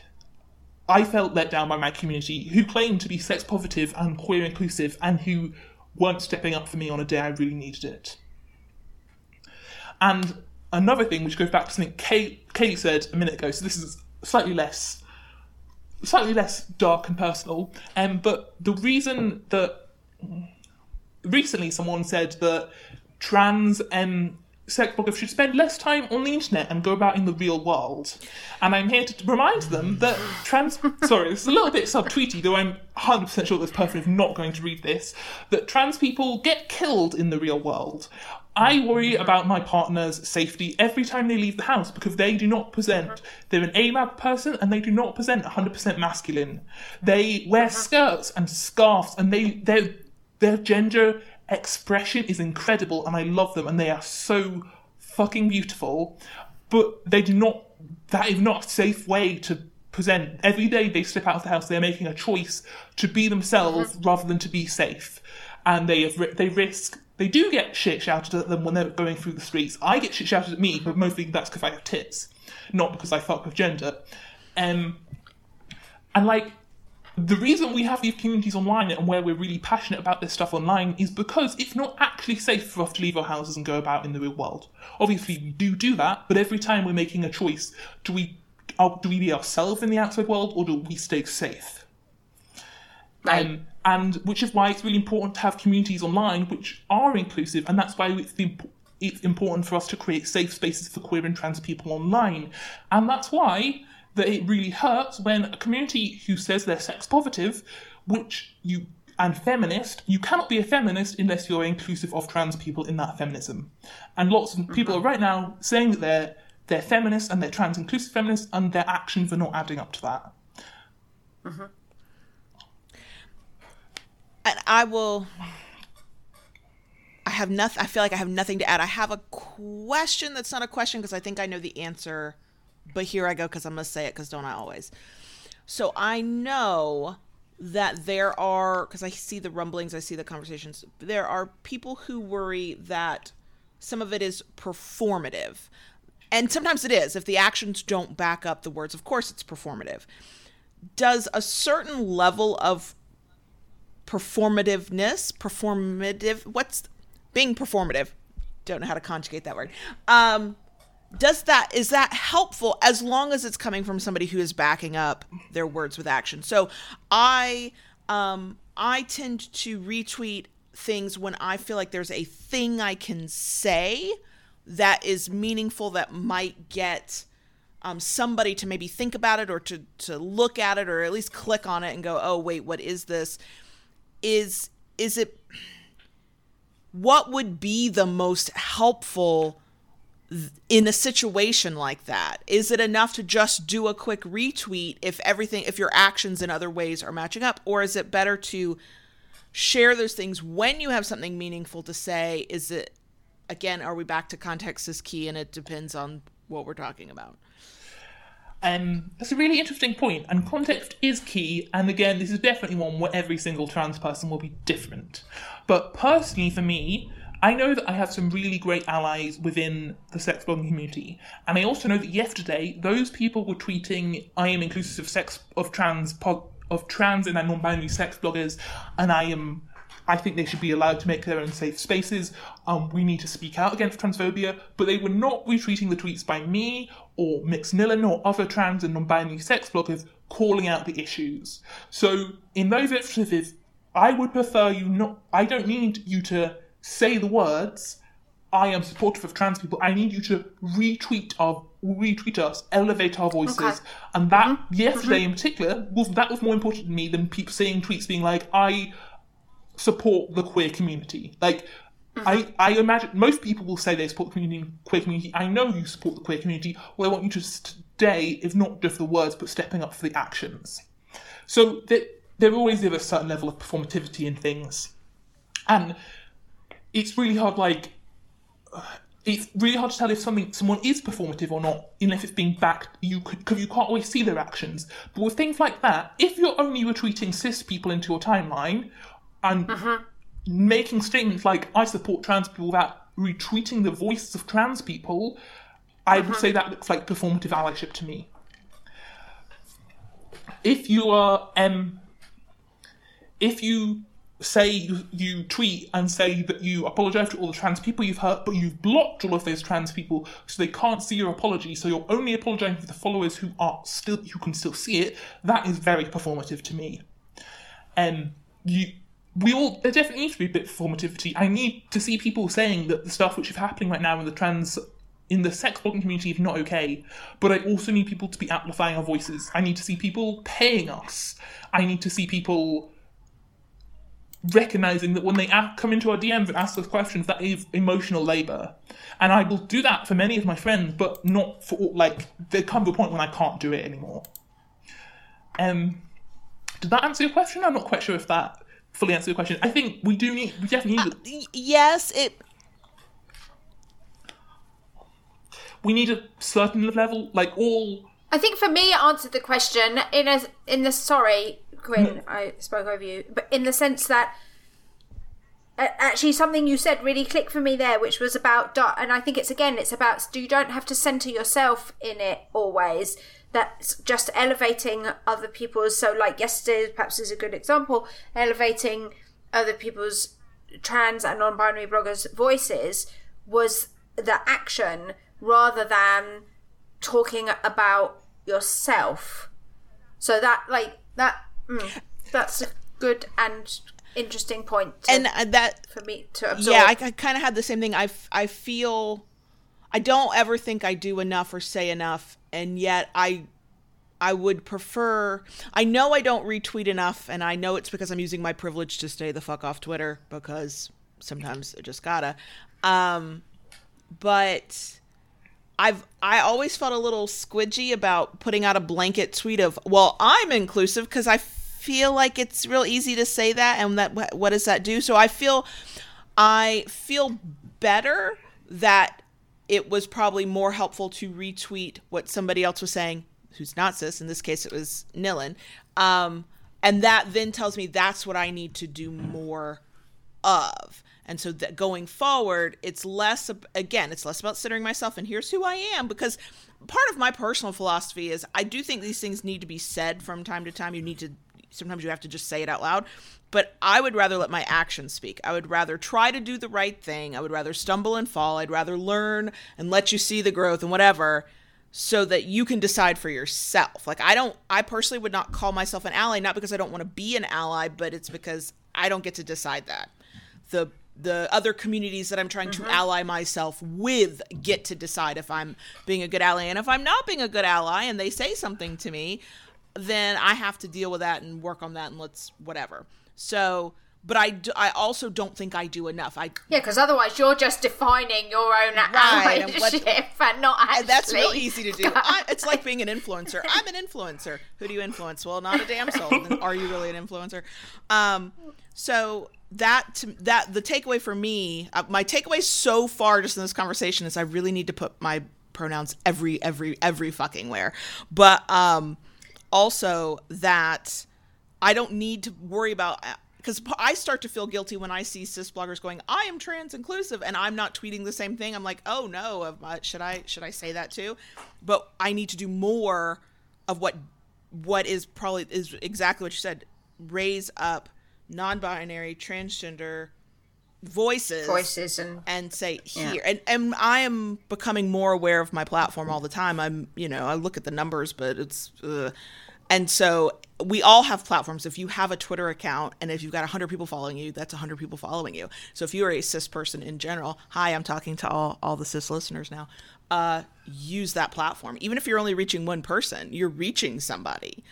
down by my community, who claimed to be sex positive and queer inclusive, and who weren't stepping up for me on a day I really needed it. And another thing, which goes back to something Kay said a minute ago, so this is slightly less dark and personal, but the reason that recently someone said that trans sex bloggers should spend less time on the internet and go about in the real world. And I'm here to remind them that sorry, this is a little bit sub-tweety, though I'm 100% sure this person is not going to read this, that trans people get killed in the real world. I worry about my partner's safety every time they leave the house, because they do not present... They're an AMAB person, and they do not present 100% masculine. They wear skirts and scarves, and their gender expression is incredible, and I love them, and they are so fucking beautiful, but that is not a safe way to present. Every day they step out of the house, they're making a choice to be themselves rather than to be safe, and they do get shit shouted at them when they're going through the streets. I get shit shouted at me, but mostly that's because I have tits, not because I fuck with gender. The reason we have these communities online and where we're really passionate about this stuff online is because it's not actually safe for us to leave our houses and go about in the real world. Obviously, we do that, but every time we're making a choice, do we be ourselves in the outside world, or do we stay safe? Right. And which is why it's really important to have communities online which are inclusive, and that's why it's important for us to create safe spaces for queer and trans people online. And that's why... that it really hurts when a community who says they're sex positive, and feminist, you cannot be a feminist unless you're inclusive of trans people in that feminism. And lots of people are right now saying that they're feminist and they're trans inclusive feminists, and their actions are not adding up to that. Mm-hmm. And I feel like I have nothing to add. I have a question that's not a question, because I think I know the answer. But here I go, because I must say it, because don't I always? So I know that there are, because I see the rumblings, I see the conversations, there are people who worry that some of it is performative. And sometimes it is. If the actions don't back up the words, of course it's performative. Does a certain level of being performative? Don't know how to conjugate that word. Is that helpful, as long as it's coming from somebody who is backing up their words with action? So I tend to retweet things when I feel like there's a thing I can say that is meaningful, that might get somebody to maybe think about it, or to look at it, or at least click on it and go, oh, wait, what is this? What would be the most helpful in a situation like that? Is it enough to just do a quick retweet if your actions in other ways are matching up? Or is it better to share those things when you have something meaningful to say? Is it, again, are we back to context is key, and it depends on what we're talking about? That's a really interesting point, and context is key. And again, this is definitely one where every single trans person will be different. But personally, for me, I know that I have some really great allies within the sex blogging community. And I also know that yesterday, those people were tweeting, I am inclusive of sex, of trans, of trans and non-binary sex bloggers, and I think they should be allowed to make their own safe spaces. We need to speak out against transphobia, but they were not retweeting the tweets by me or Mx Nillin or other trans and non-binary sex bloggers calling out the issues. So in those instances, I would prefer you not... I don't need you to say the words, I am supportive of trans people. I need you to retweet us, elevate our voices. Okay. And that, mm-hmm. yesterday mm-hmm. in particular, that was more important to me than people seeing tweets being like, I support the queer community. Like, mm-hmm. I imagine most people will say they support the queer community. I know you support the queer community. What I want you to today is not just the words, but stepping up for the actions. So there always is a certain level of performativity in things. And it's really hard, it's really hard to tell if someone is performative or not, unless it's being backed, because you can't always see their actions. But with things like that, if you're only retweeting cis people into your timeline and mm-hmm. making statements like, I support trans people, without retweeting the voices of trans people, I mm-hmm. would say that looks like performative allyship to me. If you are... if you... say you tweet and say that you apologise to all the trans people you've hurt, but you've blocked all of those trans people so they can't see your apology, so you're only apologising for the followers who can still see it, that is very performative to me. There definitely needs to be a bit of performativity. I need to see people saying that the stuff which is happening right now in the sex blogging community is not okay, but I also need people to be amplifying our voices. I need to see people paying us. I need to see people recognising that when they come into our DMs and ask us questions, that is emotional labour. And I will do that for many of my friends, but not for all, there comes a point when I can't do it anymore. Did that answer your question? I'm not quite sure if that fully answered your question. I think we definitely need... yes, we need a certain level, I think for me, it answered the question Quinn, I spoke over you, but in the sense that actually something you said really clicked for me there, which was about, and I think it's about, you don't have to centre yourself in it always, that's just elevating other people's, so yesterday perhaps is a good example, elevating other people's trans and non-binary bloggers' voices was the action rather than talking about yourself. So that's a good and interesting point for me to absorb. Yeah, I kind of had the same thing. I feel I don't ever think I do enough or say enough, and yet I would prefer... I know I don't retweet enough, and I know it's because I'm using my privilege to stay the fuck off Twitter, because sometimes I just gotta. But... I always felt a little squidgy about putting out a blanket tweet of, well, I'm inclusive, because I feel like it's real easy to say that, and that what does that do? So I feel better that it was probably more helpful to retweet what somebody else was saying, who's not cis. In this case, it was Nillin. And that then tells me that's what I need to do more of. And so that going forward, it's less about centering myself and here's who I am, because part of my personal philosophy is I do think these things need to be said from time to time. Sometimes you have to just say it out loud, but I would rather let my actions speak. I would rather try to do the right thing. I would rather stumble and fall. I'd rather learn and let you see the growth and whatever, so that you can decide for yourself. I personally would not call myself an ally, not because I don't want to be an ally, but it's because I don't get to decide that. The other communities that I'm trying mm-hmm. to ally myself with get to decide if I'm being a good ally. And if I'm not being a good ally and they say something to me, then I have to deal with that and work on that and whatever. So, but I also don't think I do enough. Because otherwise you're just defining your own allyship and not actually. And that's real easy to do. It's like being an influencer. I'm an influencer. Who do you influence? Well, not a damn soul. Then are you really an influencer? That the takeaway for me, my takeaway so far just in this conversation is I really need to put my pronouns every fucking where. But also that I don't need to worry about, because I start to feel guilty when I see cis bloggers going, I am trans inclusive, and I'm not tweeting the same thing. I'm like, oh no, should I say that too? But I need to do more of what what is probably is exactly what you said, raise up non-binary, transgender voices and say here, yeah. and I am becoming more aware of my platform all the time. I'm, you know, I look at the numbers, but it's and so we all have platforms. If you have a Twitter account and if you've got 100 people following you, that's 100 people following you. So if you are a cis person in general, hi, I'm talking to all the cis listeners now, use that platform. Even if you're only reaching one person, you're reaching somebody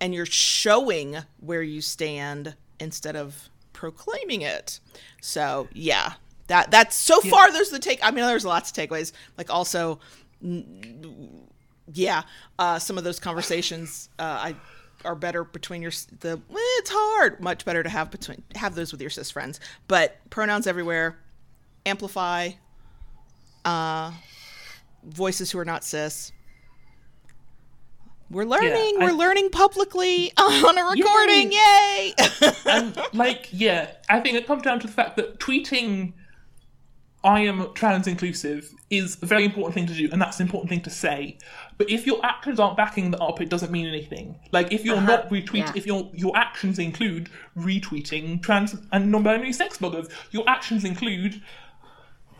and you're showing where you stand instead of proclaiming it. So yeah, that's so far there's the take. I mean, there's lots of takeaways, like also some of those conversations are better between it's hard, much better to have those with your cis friends. But pronouns everywhere, amplify voices who are not cis. We're learning. Yeah, we're learning publicly on a recording. Yay! And I think it comes down to the fact that tweeting "I am trans inclusive" is a very important thing to do, and that's an important thing to say. But if your actions aren't backing that up, it doesn't mean anything. Like if you're not retweeting, if your actions include retweeting trans and non-binary sex bloggers, your actions include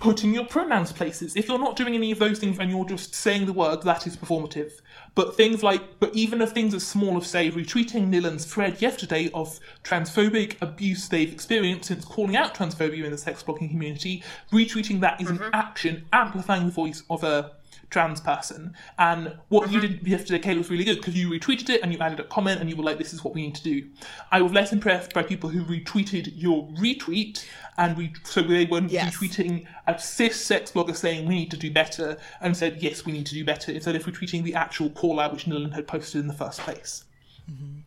putting your pronouns places. If you're not doing any of those things and you're just saying the word, that is performative. But things like, but even if things as small as, say, retweeting Nillin's thread yesterday of transphobic abuse they've experienced since calling out transphobia in the sex blogging community, retweeting that is an action amplifying the voice of a trans person. And what you did yesterday, Kayla, was really good because you retweeted it and you added a comment and you were like, this is what we need to do. I was less impressed by people who retweeted your retweet and so they were retweeting a cis sex blogger saying we need to do better and said, yes, we need to do better, instead of retweeting the actual call out which Nillin had posted in the first place. Mm-hmm.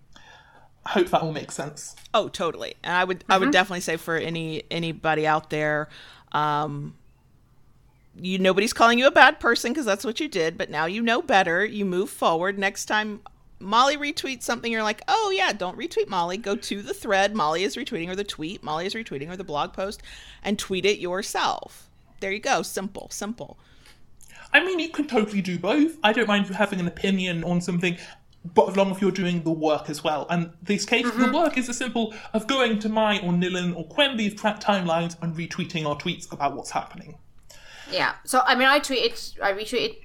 I hope that all makes sense. Oh, totally. And I would definitely say for anybody out there, nobody's calling you a bad person because that's what you did, but now you know better. You move forward. Next time Molly retweets something, you're like, oh yeah, don't retweet Molly. Go to the thread Molly is retweeting or the tweet Molly is retweeting or the blog post and tweet it yourself. There you go. Simple. I mean, you can totally do both. I don't mind you having an opinion on something, but as long as you're doing the work as well. And this case, the work is as simple as going to my or Nillin or Quenby's timelines and retweeting our tweets about what's happening. Yeah, so I mean, I retweeted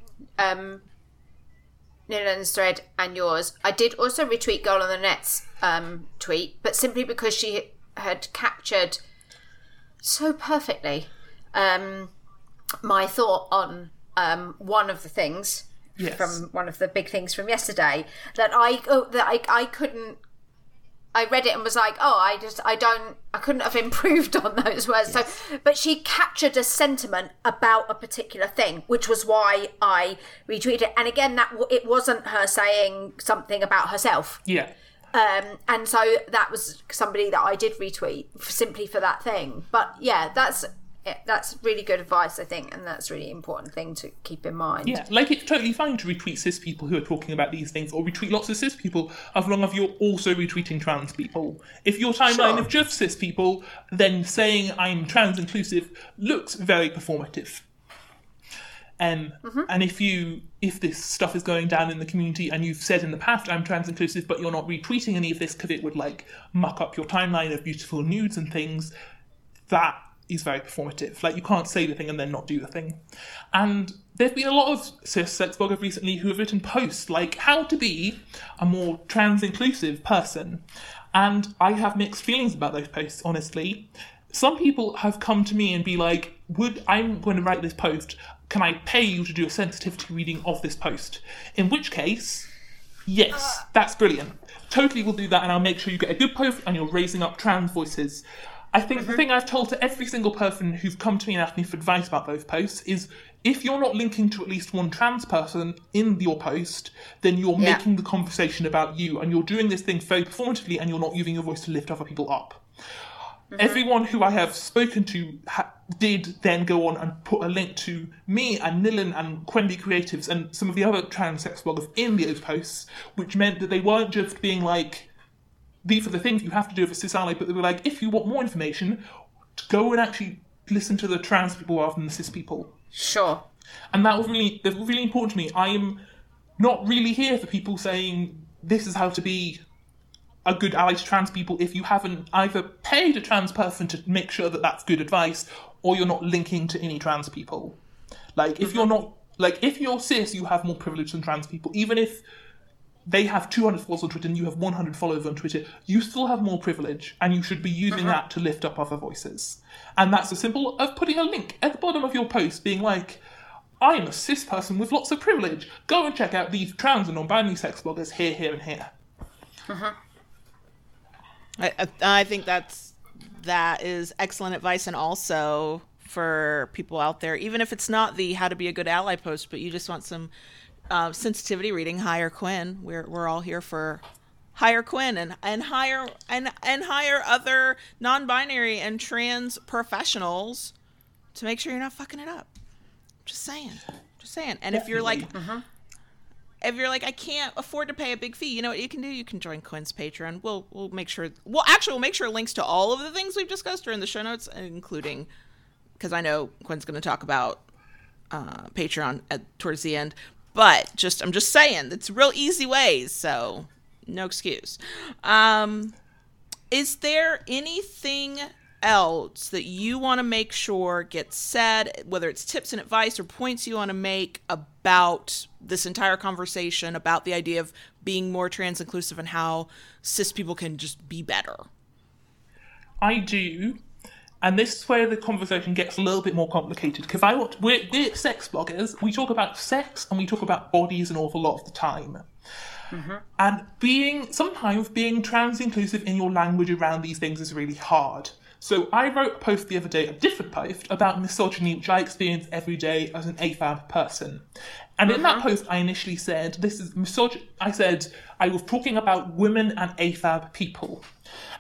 Nillin's thread and yours. I did also retweet Girl on the Net's tweet, but simply because she had captured so perfectly my thought on one of the things from one of the big things from yesterday that I couldn't. I read it and was like, I couldn't have improved on those words. Yes. So, but she captured a sentiment about a particular thing, which was why I retweeted it. And again, it wasn't her saying something about herself. Yeah. And so that was somebody that I did retweet simply for that thing. But yeah, that's really good advice, I think, and that's a really important thing to keep in mind. Yeah, like it's totally fine to retweet cis people who are talking about these things, or retweet lots of cis people, as long as you're also retweeting trans people. If your timeline of just cis people, then saying I'm trans inclusive looks very performative. And if this stuff is going down in the community and you've said in the past I'm trans inclusive, but you're not retweeting any of this because it would muck up your timeline of beautiful nudes and things, that is very performative. You can't say the thing and then not do the thing. And there've been a lot of cis sex bloggers recently who have written posts like how to be a more trans-inclusive person. And I have mixed feelings about those posts, honestly. Some people have come to me and be like, I'm going to write this post. Can I pay you to do a sensitivity reading of this post? In which case, yes, that's brilliant. Totally will do that and I'll make sure you get a good post and you're raising up trans voices. I think the thing I've told to every single person who's come to me and asked me for advice about those posts is if you're not linking to at least one trans person in your post, then you're making the conversation about you and you're doing this thing very performatively and you're not using your voice to lift other people up. Everyone who I have spoken to did then go on and put a link to me and Nillin and Quenby Creatives and some of the other trans sex bloggers in those posts, which meant that they weren't just being like, these are the things you have to do with CisAlly, but they were like, if you want more information, go and actually listen to the trans people rather than the cis people. Sure. And that was really important to me. I am not really here for people saying this is how to be a good ally to trans people if you haven't either paid a trans person to make sure that that's good advice, or you're not linking to any trans people. Like, if you're not, like, if you're cis, you have more privilege than trans people. Even if they have 200 followers on Twitter and you have 100 followers on Twitter, you still have more privilege, and you should be using that to lift up other voices. And that's as simple as putting a link at the bottom of your post being like, I'm a cis person with lots of privilege. Go and check out these trans and non-binary sex bloggers here, here, and here. I think that is excellent advice, and also for people out there, even if it's not the how to be a good ally post, but you just want some sensitivity reading, hire Quinn. We're all here for hire Quinn and hire other non-binary and trans professionals to make sure you're not fucking it up. Just saying. And if you're like, I can't afford to pay a big fee, you know what you can do? You can join Quinn's Patreon. We'll make sure links to all of the things we've discussed are in the show notes, including, because I know Quinn's going to talk about Patreon towards the end. But I'm just saying, it's real easy ways, so no excuse. Is there anything else that you want to make sure gets said, whether it's tips and advice or points you want to make about this entire conversation, about the idea of being more trans inclusive and how cis people can just be better? I do, and this is where the conversation gets a little bit more complicated, because we're sex bloggers. We talk about sex and we talk about bodies an awful lot of the time. And sometimes being trans inclusive in your language around these things is really hard. So I wrote a post the other day, a different post, about misogyny, which I experience every day as an AFAB person. And in that post, I initially said, I was talking about women and AFAB people.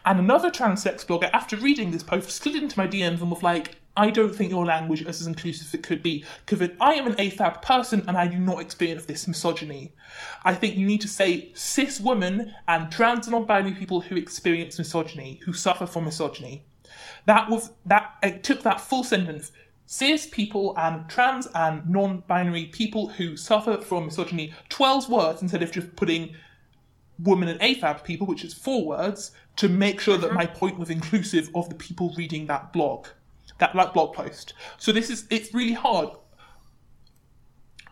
And another trans sex blogger, after reading this post, slid into my DMs and was like, I don't think your language is as inclusive as it could be, because I am an AFAB person and I do not experience this misogyny. I think you need to say cis women and trans and non-binary people who experience misogyny, who suffer from misogyny. It took that full sentence, cis people and trans and non-binary people who suffer from misogyny, 12 words instead of just putting women and AFAB people, which is 4 words, to make sure that my point was inclusive of the people reading that blog post. So it's really hard.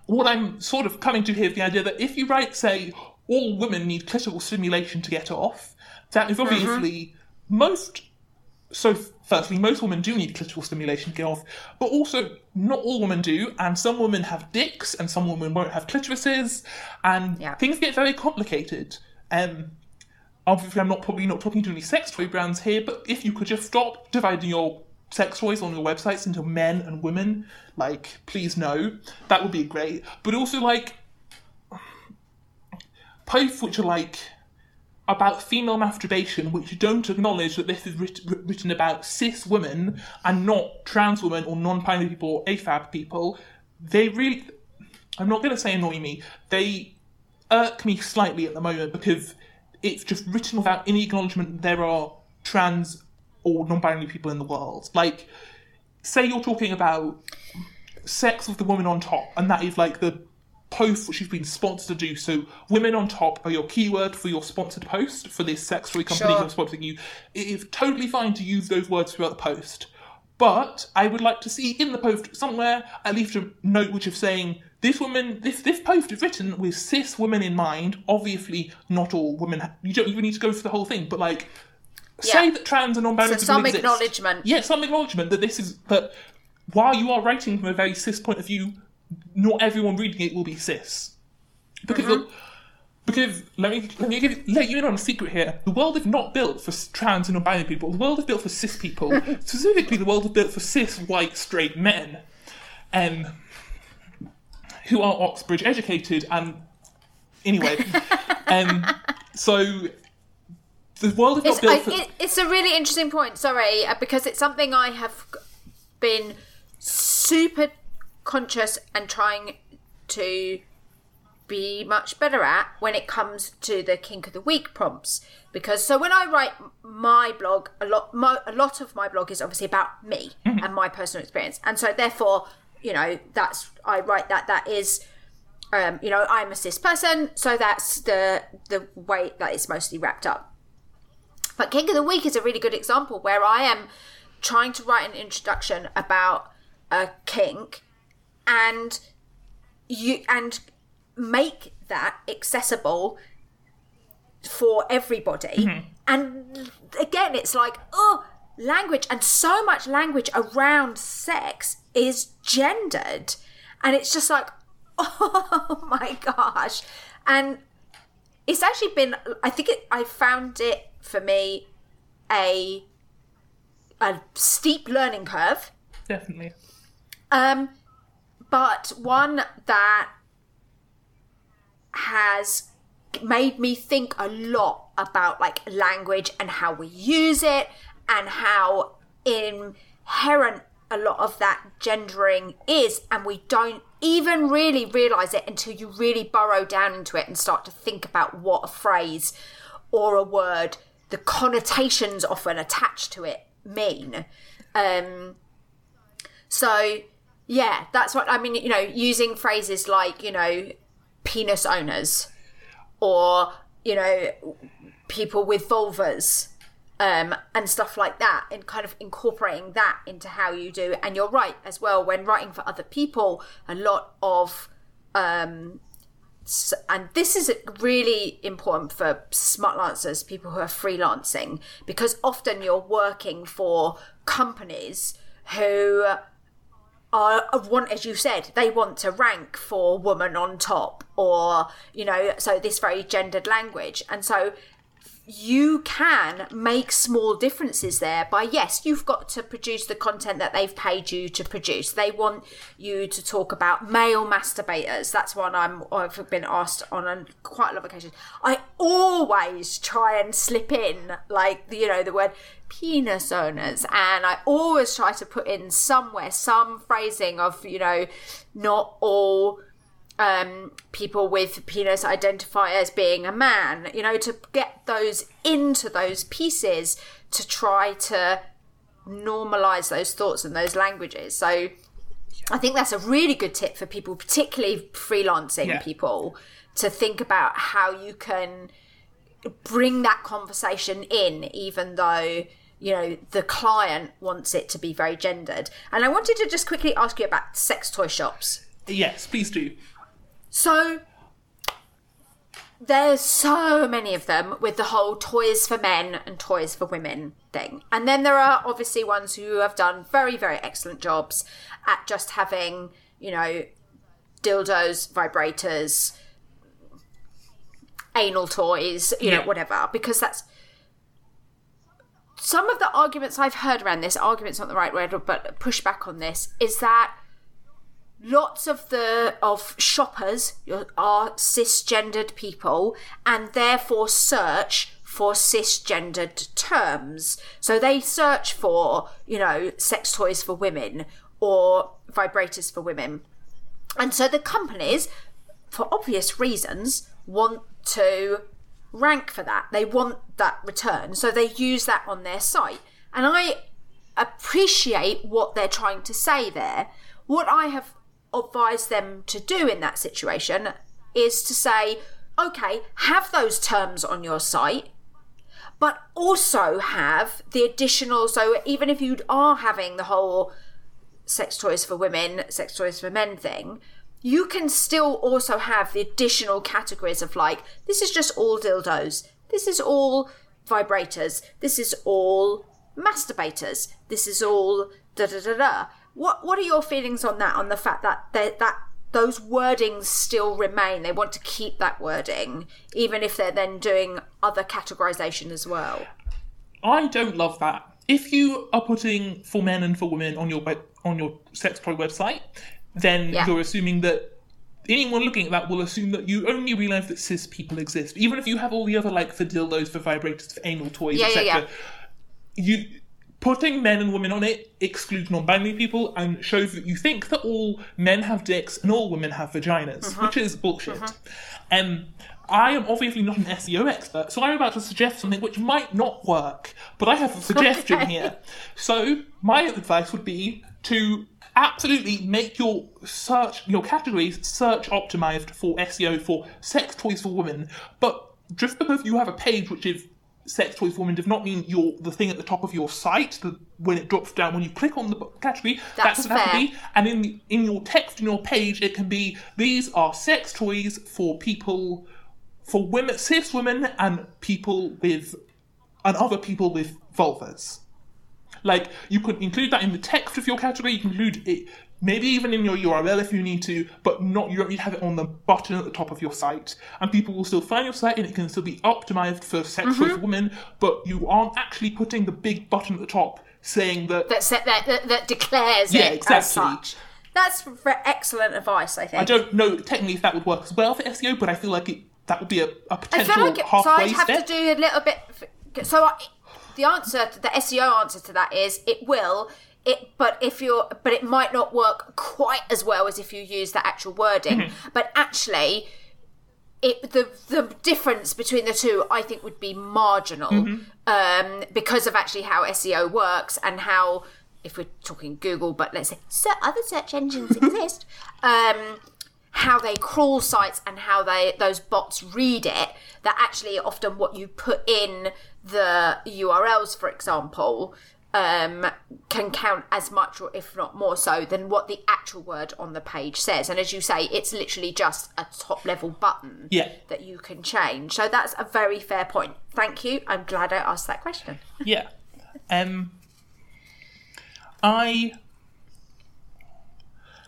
What I'm sort of coming to here is the idea that if you write, say, all women need clitoral stimulation to get off, that is obviously So firstly, most women do need clitoral stimulation to get off, but also not all women do, and some women have dicks, and some women won't have clitorises, and things get very complicated. Obviously, I'm probably not talking to any sex toy brands here, but if you could just stop dividing your sex toys on your websites into men and women, like, please no, that would be great. But also, like, posts which are, like, about female masturbation, which don't acknowledge that this is written about cis women and not trans women or non-binary people or AFAB people, they really, I'm not going to say annoy me, they irk me slightly at the moment, because it's just written without any acknowledgement that there are trans or non-binary people in the world. Like, say you're talking about sex with the woman on top, and that is like the post which you've been sponsored to do. So women on top are your keyword for your sponsored post for this sex toy company who's sponsoring you. It is totally fine to use those words throughout the post, but I would like to see in the post somewhere at least a note which is saying this post is written with cis women in mind. Obviously not all women, you don't even need to go through the whole thing, but like say that trans and non-binary people exist. Some acknowledgement that this is, that while you are writing from a very cis point of view, not everyone reading it will be cis. Because let me let you in on a secret here. The world is not built for trans and non-binary people. The world is built for cis people. Specifically, the world is built for cis, white, straight men, who are Oxbridge educated. And anyway, so the world is not built for... It's a really interesting point, sorry, because it's something I have been super conscious and trying to be much better at when it comes to the kink of the week prompts, because so when I write my blog, a lot of my blog is obviously about me and my personal experience, and so therefore, you know, that's I write that is you know, I'm a cis person, so that's the way that it's mostly wrapped up. But Kink of the Week is a really good example where I am trying to write an introduction about a kink and make that accessible for everybody. Mm-hmm. And again, it's like, language, and so much language around sex is gendered. And it's just like, oh my gosh. And it's actually been, I found it for me a steep learning curve. Definitely. But one that has made me think a lot about like language and how we use it and how inherent a lot of that gendering is, and we don't even really realize it until you really burrow down into it and start to think about what a phrase or a word, the connotations often attached to it, mean. So yeah, that's what I mean, you know, using phrases like, you know, penis owners, or, you know, people with vulvas, and stuff like that, and kind of incorporating that into how you do. And you're right as well, when writing for other people, a lot of and this is really important for Smutlancers, people who are freelancing, because often you're working for companies who want, as you said, they want to rank for woman on top, or, you know, so this very gendered language. And so you can make small differences there by, yes, you've got to produce the content that they've paid you to produce. They want you to talk about male masturbators. That's one I've been asked on quite a lot of occasions. I always try and slip in, like, you know, the word penis owners, and I always try to put in somewhere some phrasing of, you know, not all people with penis identify as being a man, you know, to get those into those pieces to try to normalize those thoughts and those languages. So I think that's a really good tip for people, particularly freelancing people, to think about how you can bring that conversation in, even though, you know, the client wants it to be very gendered. And I wanted to just quickly ask you about sex toy shops. Yes, please do. So there's so many of them with the whole toys for men and toys for women thing. And then there are obviously ones who have done very, very excellent jobs at just having, you know, dildos, vibrators, anal toys, you know, whatever, because that's some of the arguments I've heard around this. Argument's not the right word, but pushback on this is that lots of the shoppers are cisgendered people, and therefore search for cisgendered terms. So they search for, you know, sex toys for women or vibrators for women. And so the companies, for obvious reasons, want to rank for that. They want that return. So they use that on their site. And I appreciate what they're trying to say there. What I have advised them to do in that situation is to say, okay, have those terms on your site, but also have the additional, so even if you are having the whole sex toys for women, sex toys for men thing, you can still also have the additional categories of like, this is just all dildos, this is all vibrators, this is all masturbators, this is all da-da-da-da. What are your feelings on that, on the fact that those wordings still remain? They want to keep that wording, even if they're then doing other categorisation as well. I don't love that. If you are putting for men and for women on your sex toy website, then you're assuming that anyone looking at that will assume that you only realise that cis people exist, even if you have all the other, like, for dildos, for vibrators, for anal toys, etc. You putting men and women on it excludes non-binary people and shows that you think that all men have dicks and all women have vaginas, which is bullshit. I am obviously not an SEO expert, so I'm about to suggest something which might not work, but I have a suggestion here. So my advice would be to absolutely make your search, your categories search optimized for SEO for sex toys for women. But just because you have a page which is sex toys for women does not mean you're the thing at the top of your site, the, when it drops down, when you click on the category, that's an attribute. And in your text, in your page, it can be, these are sex toys for people, for women, cis women and people with, and other people with vulvas. Like, you could include that in the text of your category, you can include it, maybe even in your URL if you need to, but not, you don't need to have it on the button at the top of your site. And people will still find your site and it can still be optimized for sexual women, but you aren't actually putting the big button at the top saying that... That declares it as such. That's excellent advice, I think. I don't know technically if that would work as well for SEO, but I feel like that would be a potential halfway step. So I'd have to do a little bit... The answer, the SEO answer to that is it will, but it might not work quite as well as if you use the actual wording. Mm-hmm. But actually, the difference between the two, I think, would be marginal because of actually how SEO works and how, if we're talking Google, but let's say other search engines exist, how they crawl sites and how those bots read it, that actually often what you put in the URLs, for example, can count as much or if not more so than what the actual word on the page says. And as you say, it's literally just a top level button that you can change. So that's a very fair point. Thank you. I'm glad I asked that question. Yeah.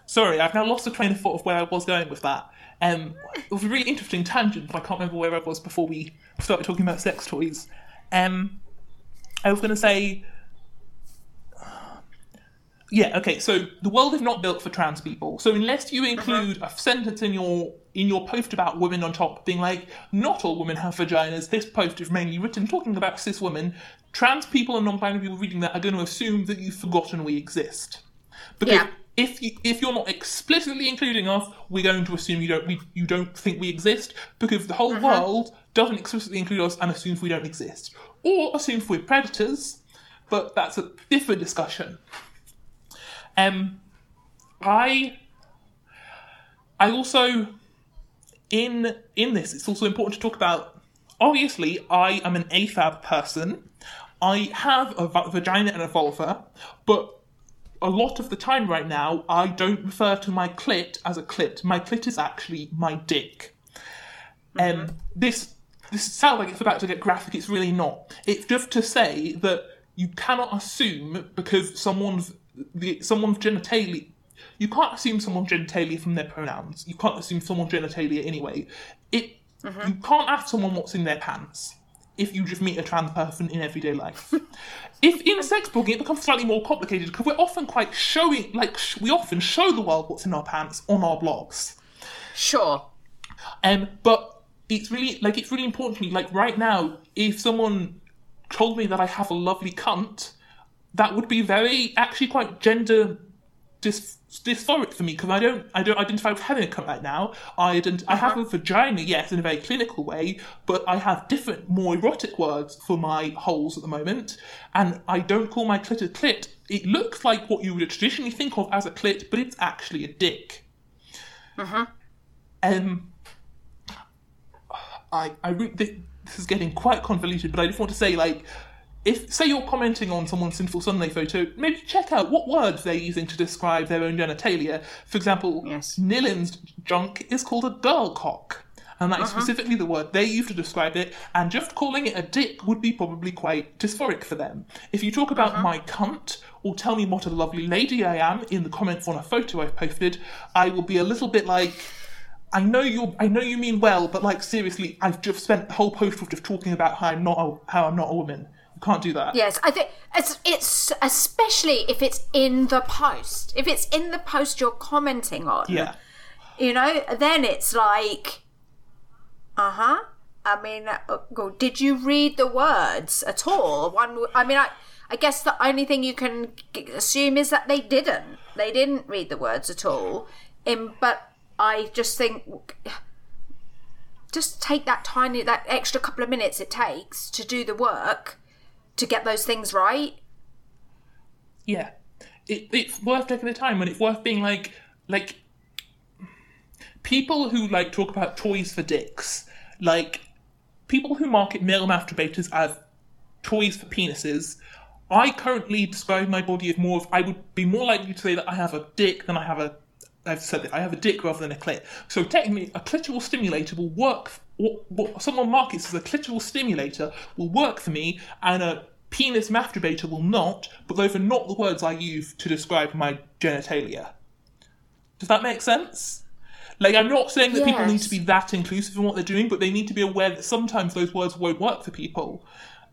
Sorry, I've now lost the train of thought of where I was going with that. It was a really interesting tangent, but I can't remember where I was before we started talking about sex toys. I was going to say... so the world is not built for trans people. So unless you include a sentence in your post about women on top, being like, not all women have vaginas, this post is mainly written talking about cis women, trans people and non-binary people reading that are going to assume that you've forgotten we exist. Because... Yeah. If you're not explicitly including us, we're going to assume you don't think we exist, because the whole world doesn't explicitly include us and assumes we don't exist, or assumes we're predators. But that's a different discussion. I also in this, it's also important to talk about. Obviously, I am an AFAB person. I have a vagina and a vulva, but. A lot of the time right now, I don't refer to my clit as a clit. My clit is actually my dick. This sounds like it's about to get graphic. It's really not. It's just to say that you cannot assume because someone's genitalia. You can't assume someone's genitalia from their pronouns. You can't assume someone's genitalia anyway. You can't ask someone what's in their pants if you just meet a trans person in everyday life. If in sex blogging, it becomes slightly more complicated because we're often quite showing, like, we often show the world what's in our pants on our blogs. Sure. But it's really important to me. Like, right now, if someone told me that I have a lovely cunt, that would be actually quite gender dysphoric for me because I don't identify with having a cunt right now. I have a vagina, yes, in a very clinical way, but I have different, more erotic words for my holes at the moment, and I don't call my clit a clit. It looks like what you would traditionally think of as a clit, but it's actually a dick. This is getting quite convoluted, but I just want to say, like, Say you're commenting on someone's Sinful Sunday photo, maybe check out what words they're using to describe their own genitalia. For example, Nillin's junk is called a girl cock, and that is specifically the word they use to describe it, and just calling it a dick would be probably quite dysphoric for them. If you talk about my cunt, or tell me what a lovely lady I am in the comments on a photo I've posted, I will be a little bit like... I know you mean well, but, like, seriously, I've just spent the whole post just talking about how I'm not a woman. You can't do that. Yes, I think it's especially if it's in the post. If it's in the post you're commenting on, you know, then it's like, I mean, did you read the words at all? I guess the only thing you can assume is that they didn't read the words at all. But I just think. Just take that extra couple of minutes it takes to do the work. To get those things right. Yeah. it's worth taking the time, and it's worth being like people who like talk about toys for dicks, like people who market male masturbators as toys for penises. I currently describe my body as more of, I would be more likely to say that I have a dick than I have a, I've said that I have a dick rather than a clit. So technically, a clitoral stimulator will work, what someone markets as a clitoral stimulator will work for me, and a penis masturbator will not, but those are not the words I use to describe my genitalia. Does that make sense? Like, I'm not saying that people need to be that inclusive in what they're doing, but they need to be aware that sometimes those words won't work for people.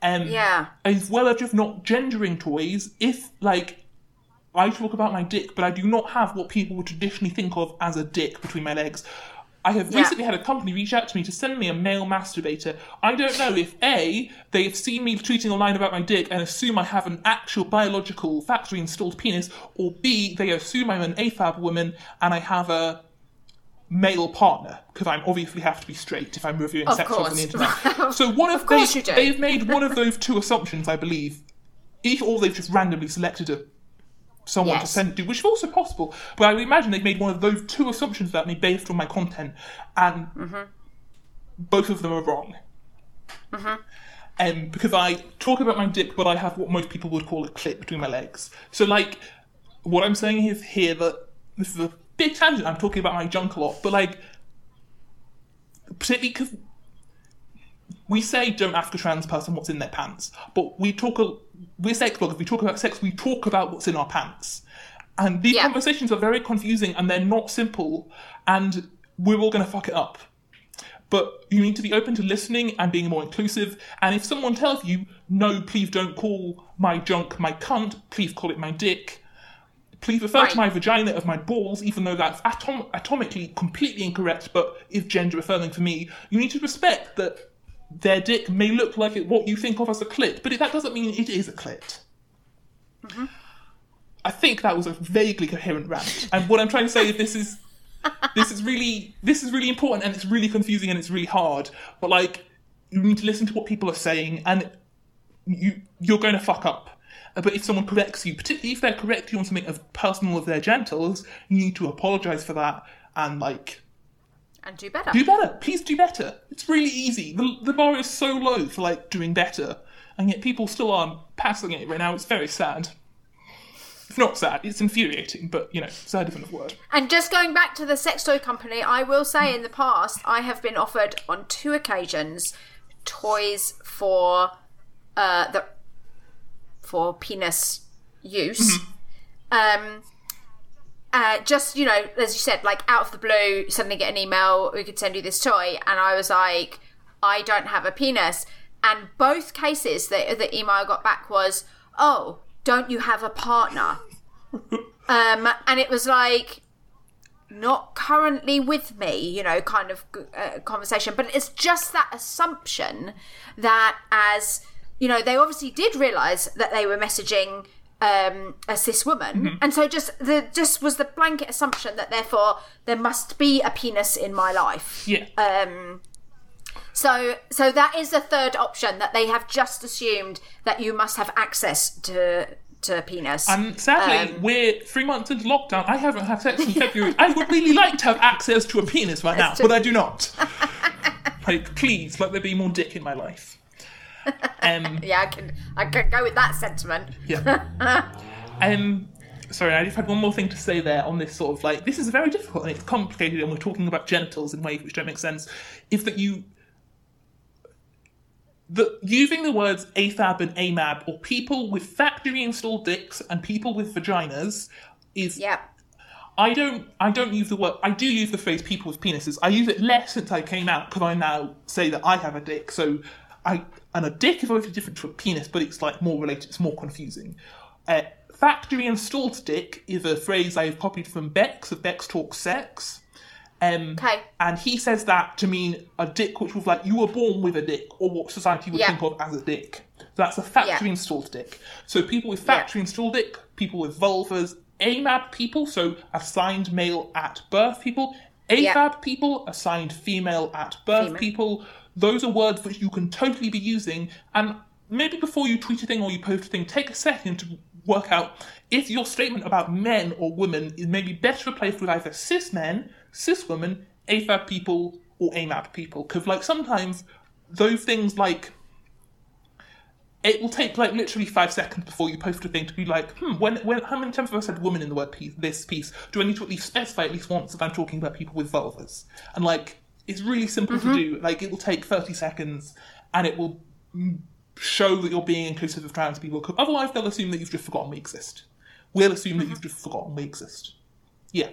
As well as just not gendering toys. If, like, I talk about my dick, but I do not have what people would traditionally think of as a dick between my legs. I have recently had a company reach out to me to send me a male masturbator. I don't know if, A, they have seen me tweeting online about my dick and assume I have an actual biological factory-installed penis, or B, they assume I'm an AFAB woman and I have a male partner, because I obviously have to be straight if I'm reviewing sex on the internet. So one of they've made one of those two assumptions, I believe. Or they've just randomly selected someone to send to, which is also possible. But I would imagine they've made one of those two assumptions about me based on my content, and both of them are wrong. Because I talk about my dick, but I have what most people would call a clit between my legs. So, like, what I'm saying is here that this is a big tangent. I'm talking about my junk a lot, but, like, particularly because we say don't ask a trans person what's in their pants, but we're sex bloggers, we talk about sex, we talk about what's in our pants, and these conversations are very confusing and they're not simple, and we're all going to fuck it up. But you need to be open to listening and being more inclusive. And if someone tells you, no, please don't call my junk my cunt, please call it my dick, please refer to my vagina as my balls, even though that's atomically completely incorrect, but is gender affirming for me. You need to respect that their dick may look like what you think of as a clit, but that doesn't mean it is a clit. I think that was a vaguely coherent rant. And what I'm trying to say is this is really important, and it's really confusing, and it's really hard. But, like, you need to listen to what people are saying, and you're going to fuck up. But if someone corrects you, particularly if they correct you on something as personal as their genitals, you need to apologise for that and, like... And do better. Do better. Please do better. It's really easy. The bar is so low for, like, doing better. And yet people still aren't passing it right now. It's very sad. It's not sad. It's infuriating, but, you know, sad is a different word. And just going back to the sex toy company, I will say in the past, I have been offered on 2 occasions toys for penis use. Just, you know, as you said, like, out of the blue, suddenly get an email, we could send you this toy. And I was like, I don't have a penis. And both cases, the email I got back was, oh, don't you have a partner? And it was like, not currently with me, you know, kind of conversation. But it's just that assumption that as... You know, they obviously did realise that they were messaging a cis woman. And so just was the blanket assumption that therefore there must be a penis in my life. Yeah. So that is the third option, that they have just assumed that you must have access to a penis. And sadly, we're 3 months into lockdown. I haven't had sex in February. I would really like to have access to a penis right now, but I do not. Like, please, let there be more dick in my life. I can go with that sentiment. Sorry, I just had one more thing to say there on this sort of, like, this is very difficult and it's complicated, and we're talking about genitals in ways which don't make sense, is that using the words AFAB and AMAB, or people with factory installed dicks and people with vaginas, is... I don't use the word... I do use the phrase people with penises. I use it less since I came out, because I now say that I have a dick, so... And a dick is obviously different to a penis, but it's, like, more related, it's more confusing. Factory installed dick is a phrase I have copied from Bex of Bex Talks Sex. And he says that to mean a dick which was, like, you were born with a dick, or what society would think of as a dick. So that's a factory installed dick. So people with factory installed dick, people with vulvas, AMAB people, so assigned male at birth people, AFAB people, assigned female at birth people. Those are words which you can totally be using, and maybe before you tweet a thing or you post a thing, take a second to work out if your statement about men or women is maybe best replaced with either cis men, cis women, AFAB people, or AMAP people. Because, like, sometimes those things, like, it will take, like, literally 5 seconds before you post a thing to be like, how many times have I said woman in the word piece, this piece? Do I need to at least specify at least once if I'm talking about people with vulvas? And, like, it's really simple to do. Like, it will take 30 seconds and it will show that you're being inclusive of trans people. Because otherwise, they'll assume that you've just forgotten we exist. We'll assume that you've just forgotten we exist. Yeah.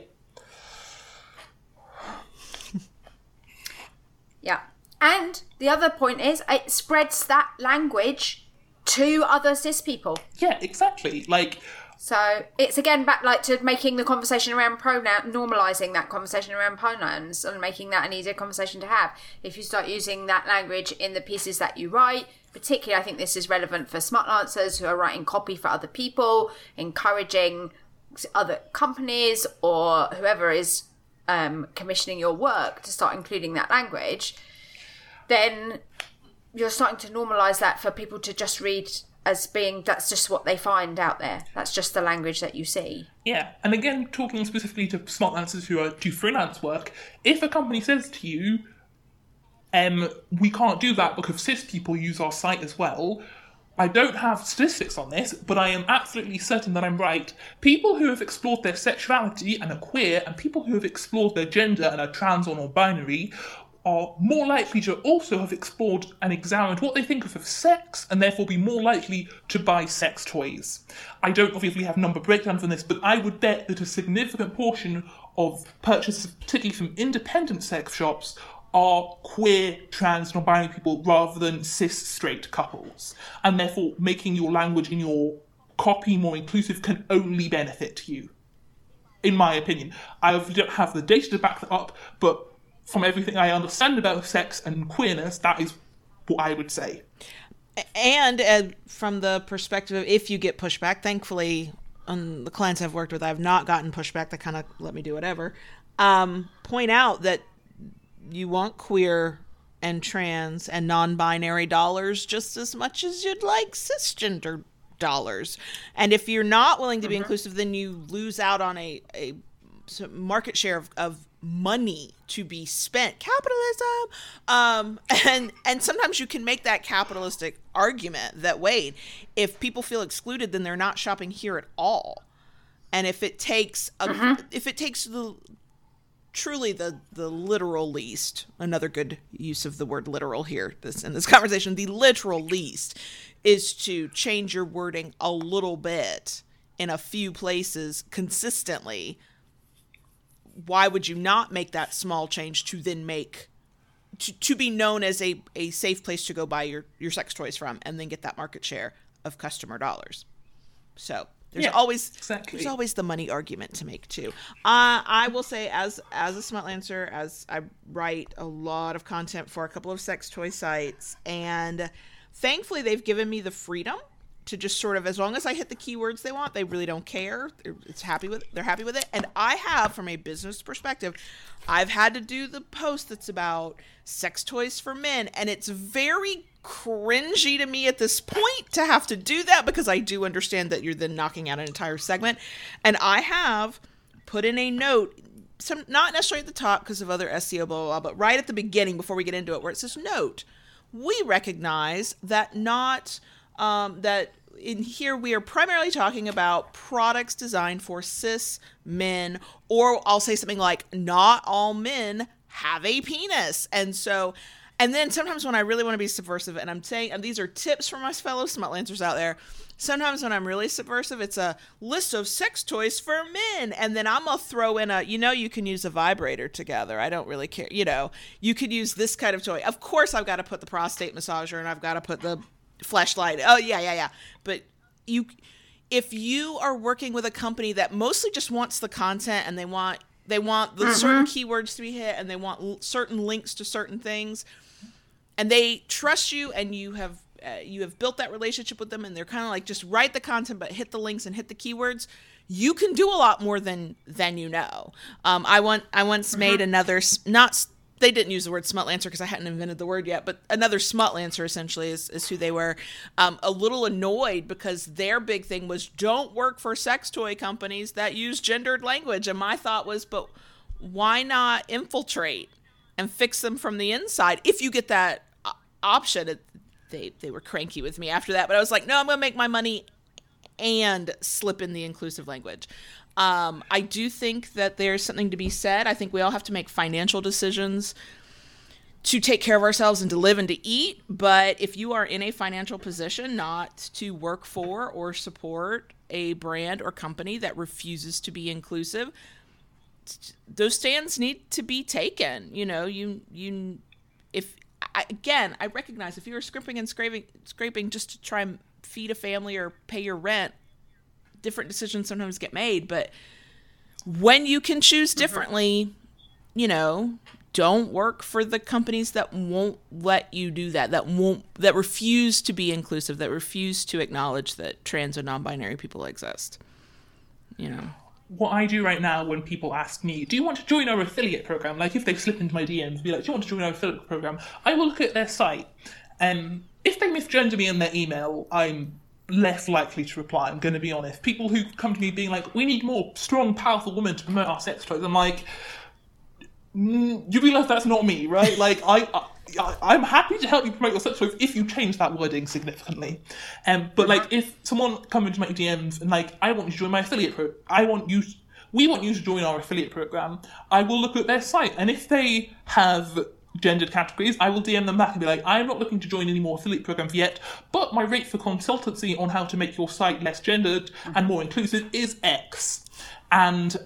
Yeah. And the other point is, it spreads that language to other cis people. Yeah, exactly. Like, so it's again back like to making the conversation around pronoun, normalising that conversation around pronouns and making that an easier conversation to have. If you start using that language in the pieces that you write, particularly I think this is relevant for Smutlancers who are writing copy for other people, encouraging other companies or whoever is commissioning your work to start including that language, then you're starting to normalise that for people to just read as being, that's just what they find out there. That's just the language that you see. Yeah, and again, talking specifically to Smutlancers who do freelance work, if a company says to you, we can't do that because cis people use our site as well, I don't have statistics on this, but I am absolutely certain that I'm right. People who have explored their sexuality and are queer, and people who have explored their gender and are trans or non-binary, are more likely to also have explored and examined what they think of sex, and therefore be more likely to buy sex toys. I don't obviously have number breakdowns on this, but I would bet that a significant portion of purchases, particularly from independent sex shops, are queer, trans, non-binary people rather than cis, straight couples. And therefore, making your language in your copy more inclusive can only benefit you, in my opinion. I don't have the data to back that up, but from everything I understand about sex and queerness, that is what I would say. And from the perspective of if you get pushback, thankfully, on the clients I've worked with, I've not gotten pushback. They kind of let me do whatever. Point out that you want queer and trans and non-binary dollars just as much as you'd like cisgender dollars. And if you're not willing to be inclusive, then you lose out on a market share of money to be spent. Capitalism. And sometimes you can make that capitalistic argument that, wait, if people feel excluded, then they're not shopping here at all. And if it takes the literal least, another good use of the word literal here in this conversation, the literal least is to change your wording a little bit in a few places consistently. Why would you not make that small change to then make to be known as a safe place to go buy your sex toys from, and then get that market share of customer dollars? So there's there's always the money argument to make too. I will say, as a Smutlancer, as I write a lot of content for a couple of sex toy sites, and thankfully they've given me the freedom to just sort of, as long as I hit the keywords they want, they really don't care. They're happy with it. And I have, from a business perspective, I've had to do the post that's about sex toys for men, and it's very cringy to me at this point to have to do that, because I do understand that you're then knocking out an entire segment. And I have put in a note, some not necessarily at the top because of other SEO, blah, blah, blah, but right at the beginning before we get into it, where it says, note, we recognize that that in here, we are primarily talking about products designed for cis men, or I'll say something like, not all men have a penis. And so, and then sometimes when I really want to be subversive, and I'm saying, and these are tips for my fellow Smutlancers out there, sometimes when I'm really subversive, it's a list of sex toys for men. And then I'm going to throw in you can use a vibrator together. I don't really care. You could use this kind of toy. Of course, I've got to put the prostate massager, and I've got to put the flashlight. Oh, yeah. But if you are working with a company that mostly just wants the content, and they want the certain keywords to be hit, and they want certain links to certain things, and they trust you, and you have built that relationship with them, and they're kind of like, just write the content, but hit the links and hit the keywords, you can do a lot more than I once made another, not they didn't use the word Smutlancer because I hadn't invented the word yet, but another Smutlancer essentially is who they were, a little annoyed because their big thing was don't work for sex toy companies that use gendered language. And my thought was, but why not infiltrate and fix them from the inside? If you get that option, they were cranky with me after that, but I was like, no, I'm going to make my money and slip in the inclusive language. I do think that there's something to be said. I think we all have to make financial decisions to take care of ourselves and to live and to eat. But if you are in a financial position not to work for or support a brand or company that refuses to be inclusive, those stands need to be taken. You know, I recognize if you were scraping just to try and feed a family or pay your rent, different decisions sometimes get made, but when you can choose differently, you know, don't work for the companies that won't let you do that, that refuse to be inclusive, that refuse to acknowledge that trans and non-binary people exist. You know, what I do right now when people ask me, do you want to join our affiliate program? Like if they slip into my DMs, be like, do you want to join our affiliate program? I will look at their site. If they misgender me in their email, I'm less likely to reply, I'm going to be honest. People who come to me being like, we need more strong, powerful women to promote our sex toys, I'm like, you realize that's not me, right? Like, I'm happy to help you promote your sex toys if you change that wording significantly. But like, if someone comes into my DMs and like, I want you to join my affiliate program, we want you to join our affiliate program, I will look at their site, and if they have gendered categories, I will DM them back and be like, I'm not looking to join any more affiliate programs yet, but my rate for consultancy on how to make your site less gendered and more inclusive is X. And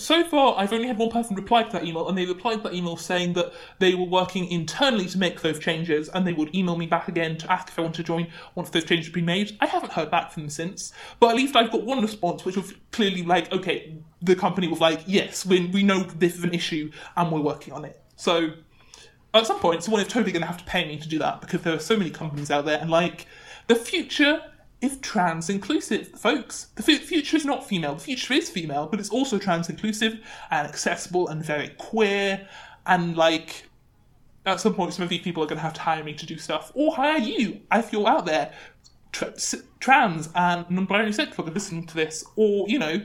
so far, I've only had one person reply to that email, and they replied to that email saying that they were working internally to make those changes, and they would email me back again to ask if I want to join once those changes had been made. I haven't heard back from them since, but at least I've got one response, which was clearly like, okay, the company was like, yes, we know this is an issue, and we're working on it. So at some point, someone is totally going to have to pay me to do that because there are so many companies out there. And, like, the future is trans-inclusive, folks. The future is not female. The future is female, but it's also trans-inclusive and accessible and very queer. And, like, at some point, some of these people are going to hire me to do stuff. Or hire you, if you're out there, trans and non-binary sex bloggers listening to this. Or, you know,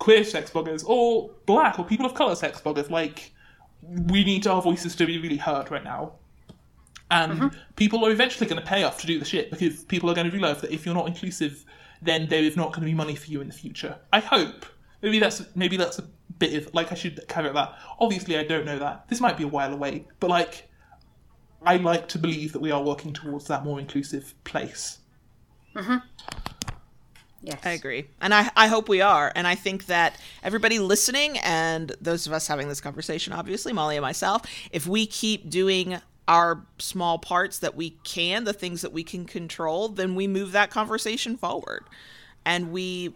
queer sex bloggers. Or black or people of colour sex bloggers. Like, we need our voices to be really heard right now. And people are eventually going to pay off to do the shit because people are going to realize that if you're not inclusive, then there is not going to be money for you in the future. I hope. Maybe that's a bit of, like, I should caveat that. Obviously, I don't know that. This might be a while away, but, like, I like to believe that we are working towards that more inclusive place. Yes. I agree. And I hope we are. And I think that everybody listening and those of us having this conversation, obviously, Molly and myself, if we keep doing our small parts that we can, the things that we can control, then we move that conversation forward. And we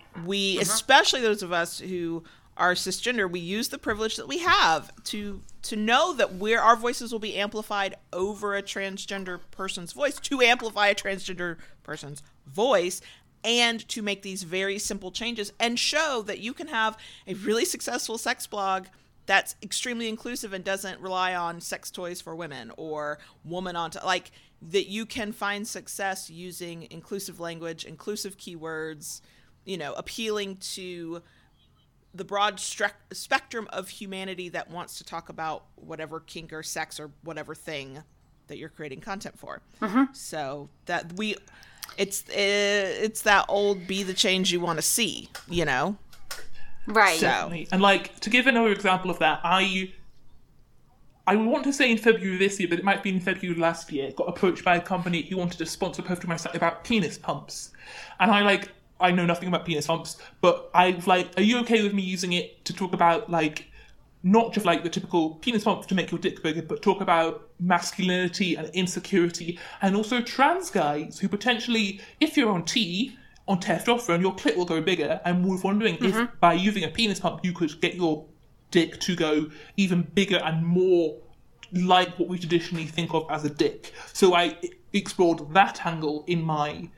especially those of us who are cisgender, we use the privilege that we have to know that our voices will be amplified over a transgender person's voice, to amplify a transgender person's voice, and to make these very simple changes and show that you can have a really successful sex blog that's extremely inclusive and doesn't rely on sex toys for women or woman on like that. You can find success using inclusive language, inclusive keywords, you know, appealing to the broad spectrum of humanity that wants to talk about whatever kink or sex or whatever thing that you're creating content for. So that it's that old be the change you want to see, you know? Right. So. And, like, to give another example of that, I want to say in February this year, but it might be in February last year, got approached by a company who wanted to sponsor a post on my site about penis pumps. And I know nothing about penis pumps, but I was like, are you okay with me using it to talk about, like, not just like the typical penis pump to make your dick bigger, but talk about masculinity and insecurity, and also trans guys who potentially, if you're on T, on testosterone, your clit will go bigger, and we're wondering if by using a penis pump you could get your dick to go even bigger and more like what we traditionally think of as a dick. So I explored that angle in my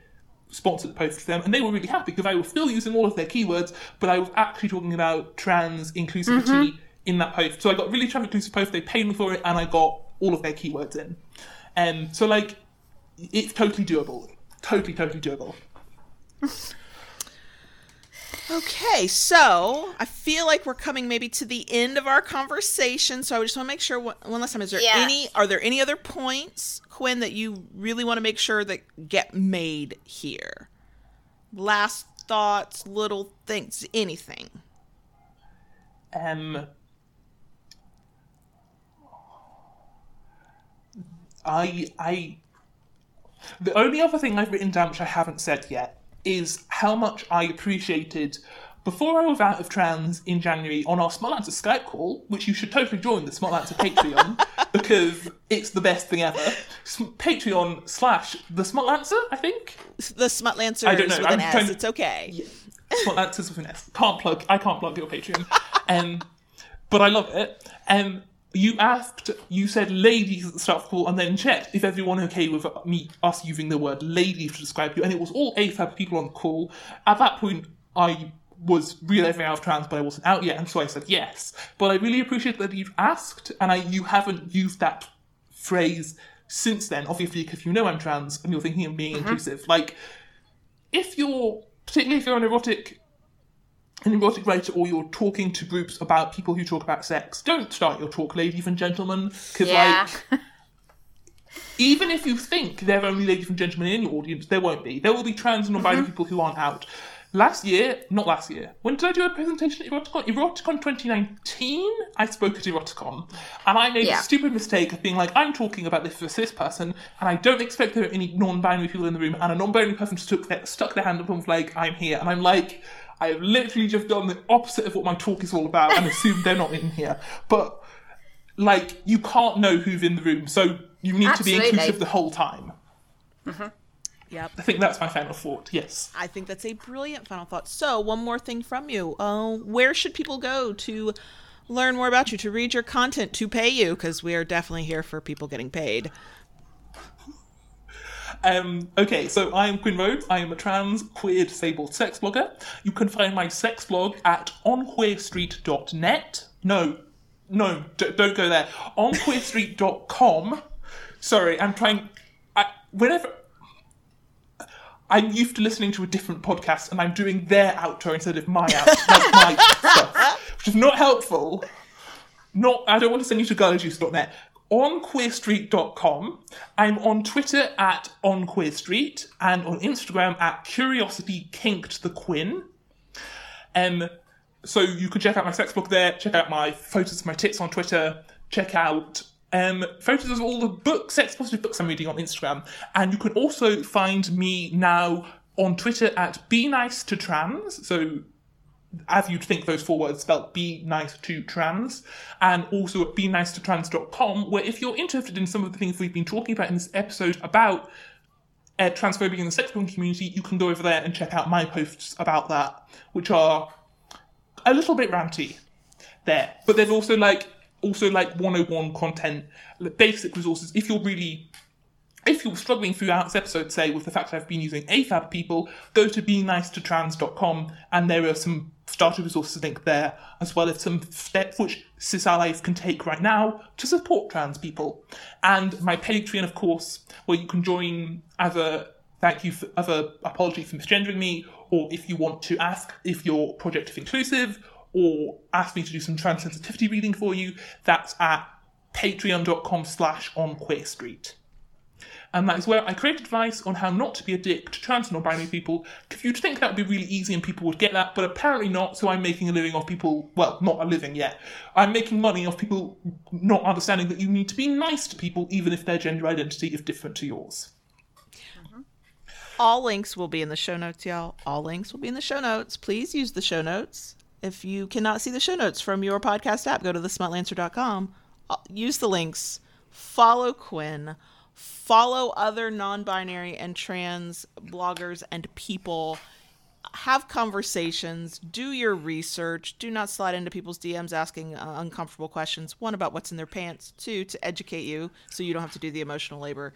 sponsored post to them, and they were really happy because I was still using all of their keywords, but I was actually talking about trans inclusivity in that post. So I got really traffic-inclusive posts, they paid me for it, and I got all of their keywords in. So, like, it's totally doable. Totally doable. Okay, so I feel like we're coming maybe to the end of our conversation, so I just want to make sure one last time, are there any other points, Quinn, that you really want to make sure that get made here? Last thoughts, little things, anything. The only other thing I've written down, which I haven't said yet, is how much I appreciated, before I was out of trans in January, on our Smutlancer Skype call, which you should totally join the Smutlancer Patreon, because it's the best thing ever. Patreon/thesmutlancer, I think? The Smutlancers with an S, it's okay. Yeah. Smutlancers with an S. I can't plug your Patreon. But I love it. You said ladies at the start of the call, and then checked, is everyone okay with us using the word ladies to describe you? And it was all AFAB people on the call. At that point, I was realizing I was trans, but I wasn't out yet, and so I said yes. But I really appreciate that you've asked, and you haven't used that phrase since then, obviously, because you know I'm trans, and you're thinking of being inclusive. Like, particularly if you're an erotic writer, or you're talking to groups about people who talk about sex, don't start your talk, ladies and gentlemen, because, even if you think there are only ladies and gentlemen in your audience, there won't be. There will be trans and non-binary people who aren't out. When did I do a presentation at Eroticon? Eroticon 2019, I spoke at Eroticon, and I made a stupid mistake of being like, I'm talking about this for a cis person, and I don't expect there are any non-binary people in the room, and a non-binary person stuck their hand up and was like, I'm here, and I'm like, I have literally just done the opposite of what my talk is all about and assumed they're not in here. But, like, you can't know who's in the room, so you need to be inclusive the whole time. Mm-hmm. Yep. I think that's my final thought, yes. I think that's a brilliant final thought. So, one more thing from you. Where should people go to learn more about you, to read your content, to pay you? Because we are definitely here for people getting paid. Okay, so I am Quinn Rhodes. I am a trans, queer, disabled sex blogger. You can find my sex blog at onqueerstreet.net. No, don't go there. Onqueerstreet.com. Sorry, I'm trying... I'm used to listening to a different podcast and I'm doing their outro instead of my outro, my stuff, which is not helpful. I don't want to send you to girljuice.net. On queerstreet.com. I'm on Twitter at onqueerstreet and on Instagram at CuriosityKinkedTheQuin. So you can check out my sex blog there, check out my photos of my tits on Twitter, check out photos of all the books, sex positive books I'm reading on Instagram. And you can also find me now on Twitter at Be Nice to Trans. So as you'd think, those four words spelled Be Nice to Trans, and also at BeNiceToTrans.com, where if you're interested in some of the things we've been talking about in this episode about transphobia in the sex working community, you can go over there and check out my posts about that, which are a little bit ranty there. But there's also 101 content, basic resources. If you're struggling throughout this episode, say, with the fact that I've been using AFAB people, go to BeNiceToTrans.com, and there are some starter resources linked there, as well as some steps which cis allies can take right now to support trans people. And my Patreon, of course, where you can join as a thank you for apology for misgendering me, or if you want to ask if your project is inclusive, or ask me to do some trans sensitivity reading for you, that's at patreon.com/onqueerstreet. And that is where I create advice on how not to be a dick to trans and non-binary people, because you'd think that would be really easy and people would get that, but apparently not, so I'm making a living off people, not a living yet. I'm making money off people not understanding that you need to be nice to people, even if their gender identity is different to yours. Mm-hmm. All links will be in the show notes, y'all. All links will be in the show notes. Please use the show notes. If you cannot see the show notes from your podcast app, go to thesmutlancer.com. Use the links. Follow Quinn. Follow other non-binary and trans bloggers and people. Have conversations. Do your research. Do not slide into people's DMs asking uncomfortable questions. One, about what's in their pants. Two, to educate you so you don't have to do the emotional labor.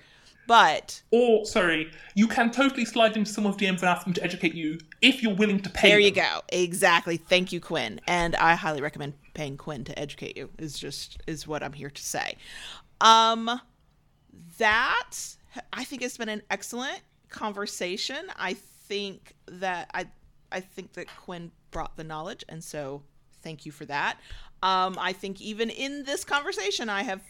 But... Or, sorry, you can totally slide into someone's DMs and ask them to educate you if you're willing to pay them. There you go. Exactly. Thank you, Quinn. And I highly recommend paying Quinn to educate you is what I'm here to say. That, I think it's been an excellent conversation. I think that Quinn brought the knowledge, and so thank you for that. I think even in this conversation, I have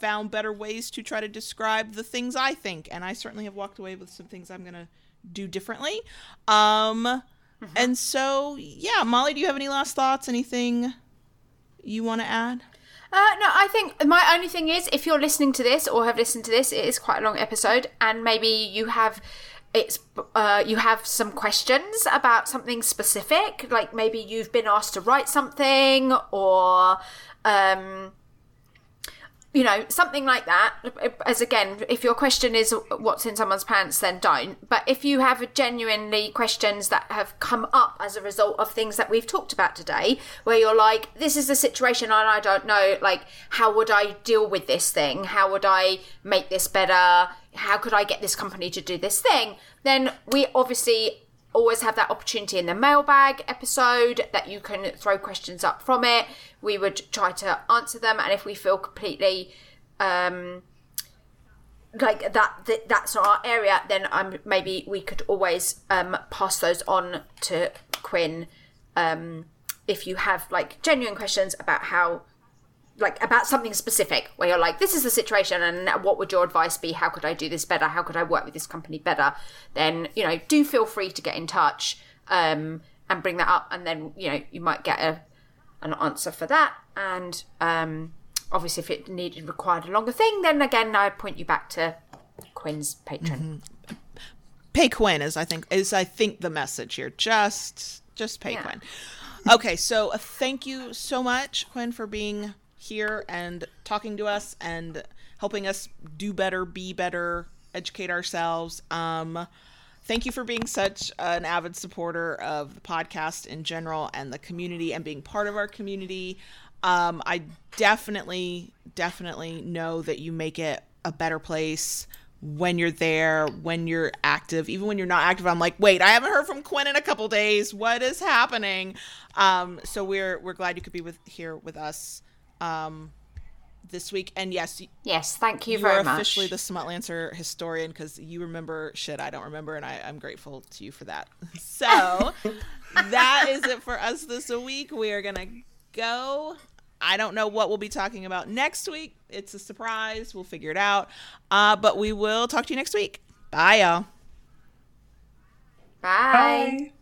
found better ways to try to describe the things I think, and I certainly have walked away with some things I'm going to do differently. And so, yeah, Molly, do you have any last thoughts? Anything you want to add? No, I think my only thing is, if you're listening to this or have listened to this, it is quite a long episode, and maybe you have some questions about something specific, like maybe you've been asked to write something or, something like that. As again, if your question is what's in someone's pants, then don't. But if you have genuinely questions that have come up as a result of things that we've talked about today, where you're like, this is the situation and I don't know, like, how would I deal with this thing? How would I make this better? How could I get this company to do this thing? Then we obviously always have that opportunity in the mailbag episode that you can throw questions up from it. We would try to answer them. And if we feel completely like that's not our area, then maybe we could always pass those on to Quinn if you have like genuine questions about how, like about something specific where you're like, this is the situation and what would your advice be? How could I do this better? How could I work with this company better? Then, do feel free to get in touch and bring that up. And then, you might get an answer for that. And obviously if it required a longer thing, then again, I point you back to Quinn's Patreon. Mm-hmm. Pay Quinn is I think the message here. Just pay Quinn. Okay. So thank you so much, Quinn, for being here and talking to us and helping us do better, be better, educate ourselves. Thank you for being such an avid supporter of the podcast in general and the community and being part of our community. I definitely know that you make it a better place when you're there, when you're active, even when you're not active. I'm like, wait, I haven't heard from Quinn in a couple days. What is happening? So we're glad you could be here with us this week. And yes, thank you very much. You're officially the Smutlancer historian because you remember shit I don't remember, and I'm grateful to you for that. So that is it for us this week. We are gonna go. I don't know what we'll be talking about next week. It's a surprise. We'll figure it out. But we will talk to you next week. Bye, y'all. Bye.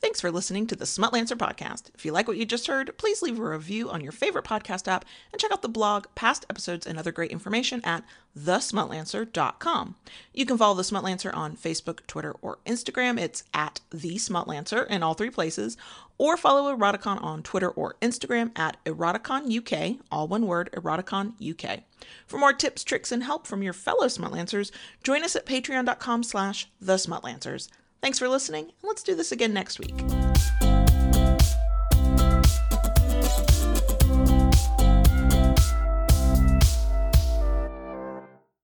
Thanks for listening to the Smutlancer podcast. If you like what you just heard, please leave a review on your favorite podcast app and check out the blog, past episodes, and other great information at thesmutlancer.com. You can follow The Smutlancer on Facebook, Twitter, or Instagram. It's at The Smutlancer in all three places. Or follow Eroticon on Twitter or Instagram at Eroticon UK, all one word, Eroticon UK. For more tips, tricks, and help from your fellow Smutlancers, join us at patreon.com/thesmutlancers. Thanks for listening, and let's do this again next week.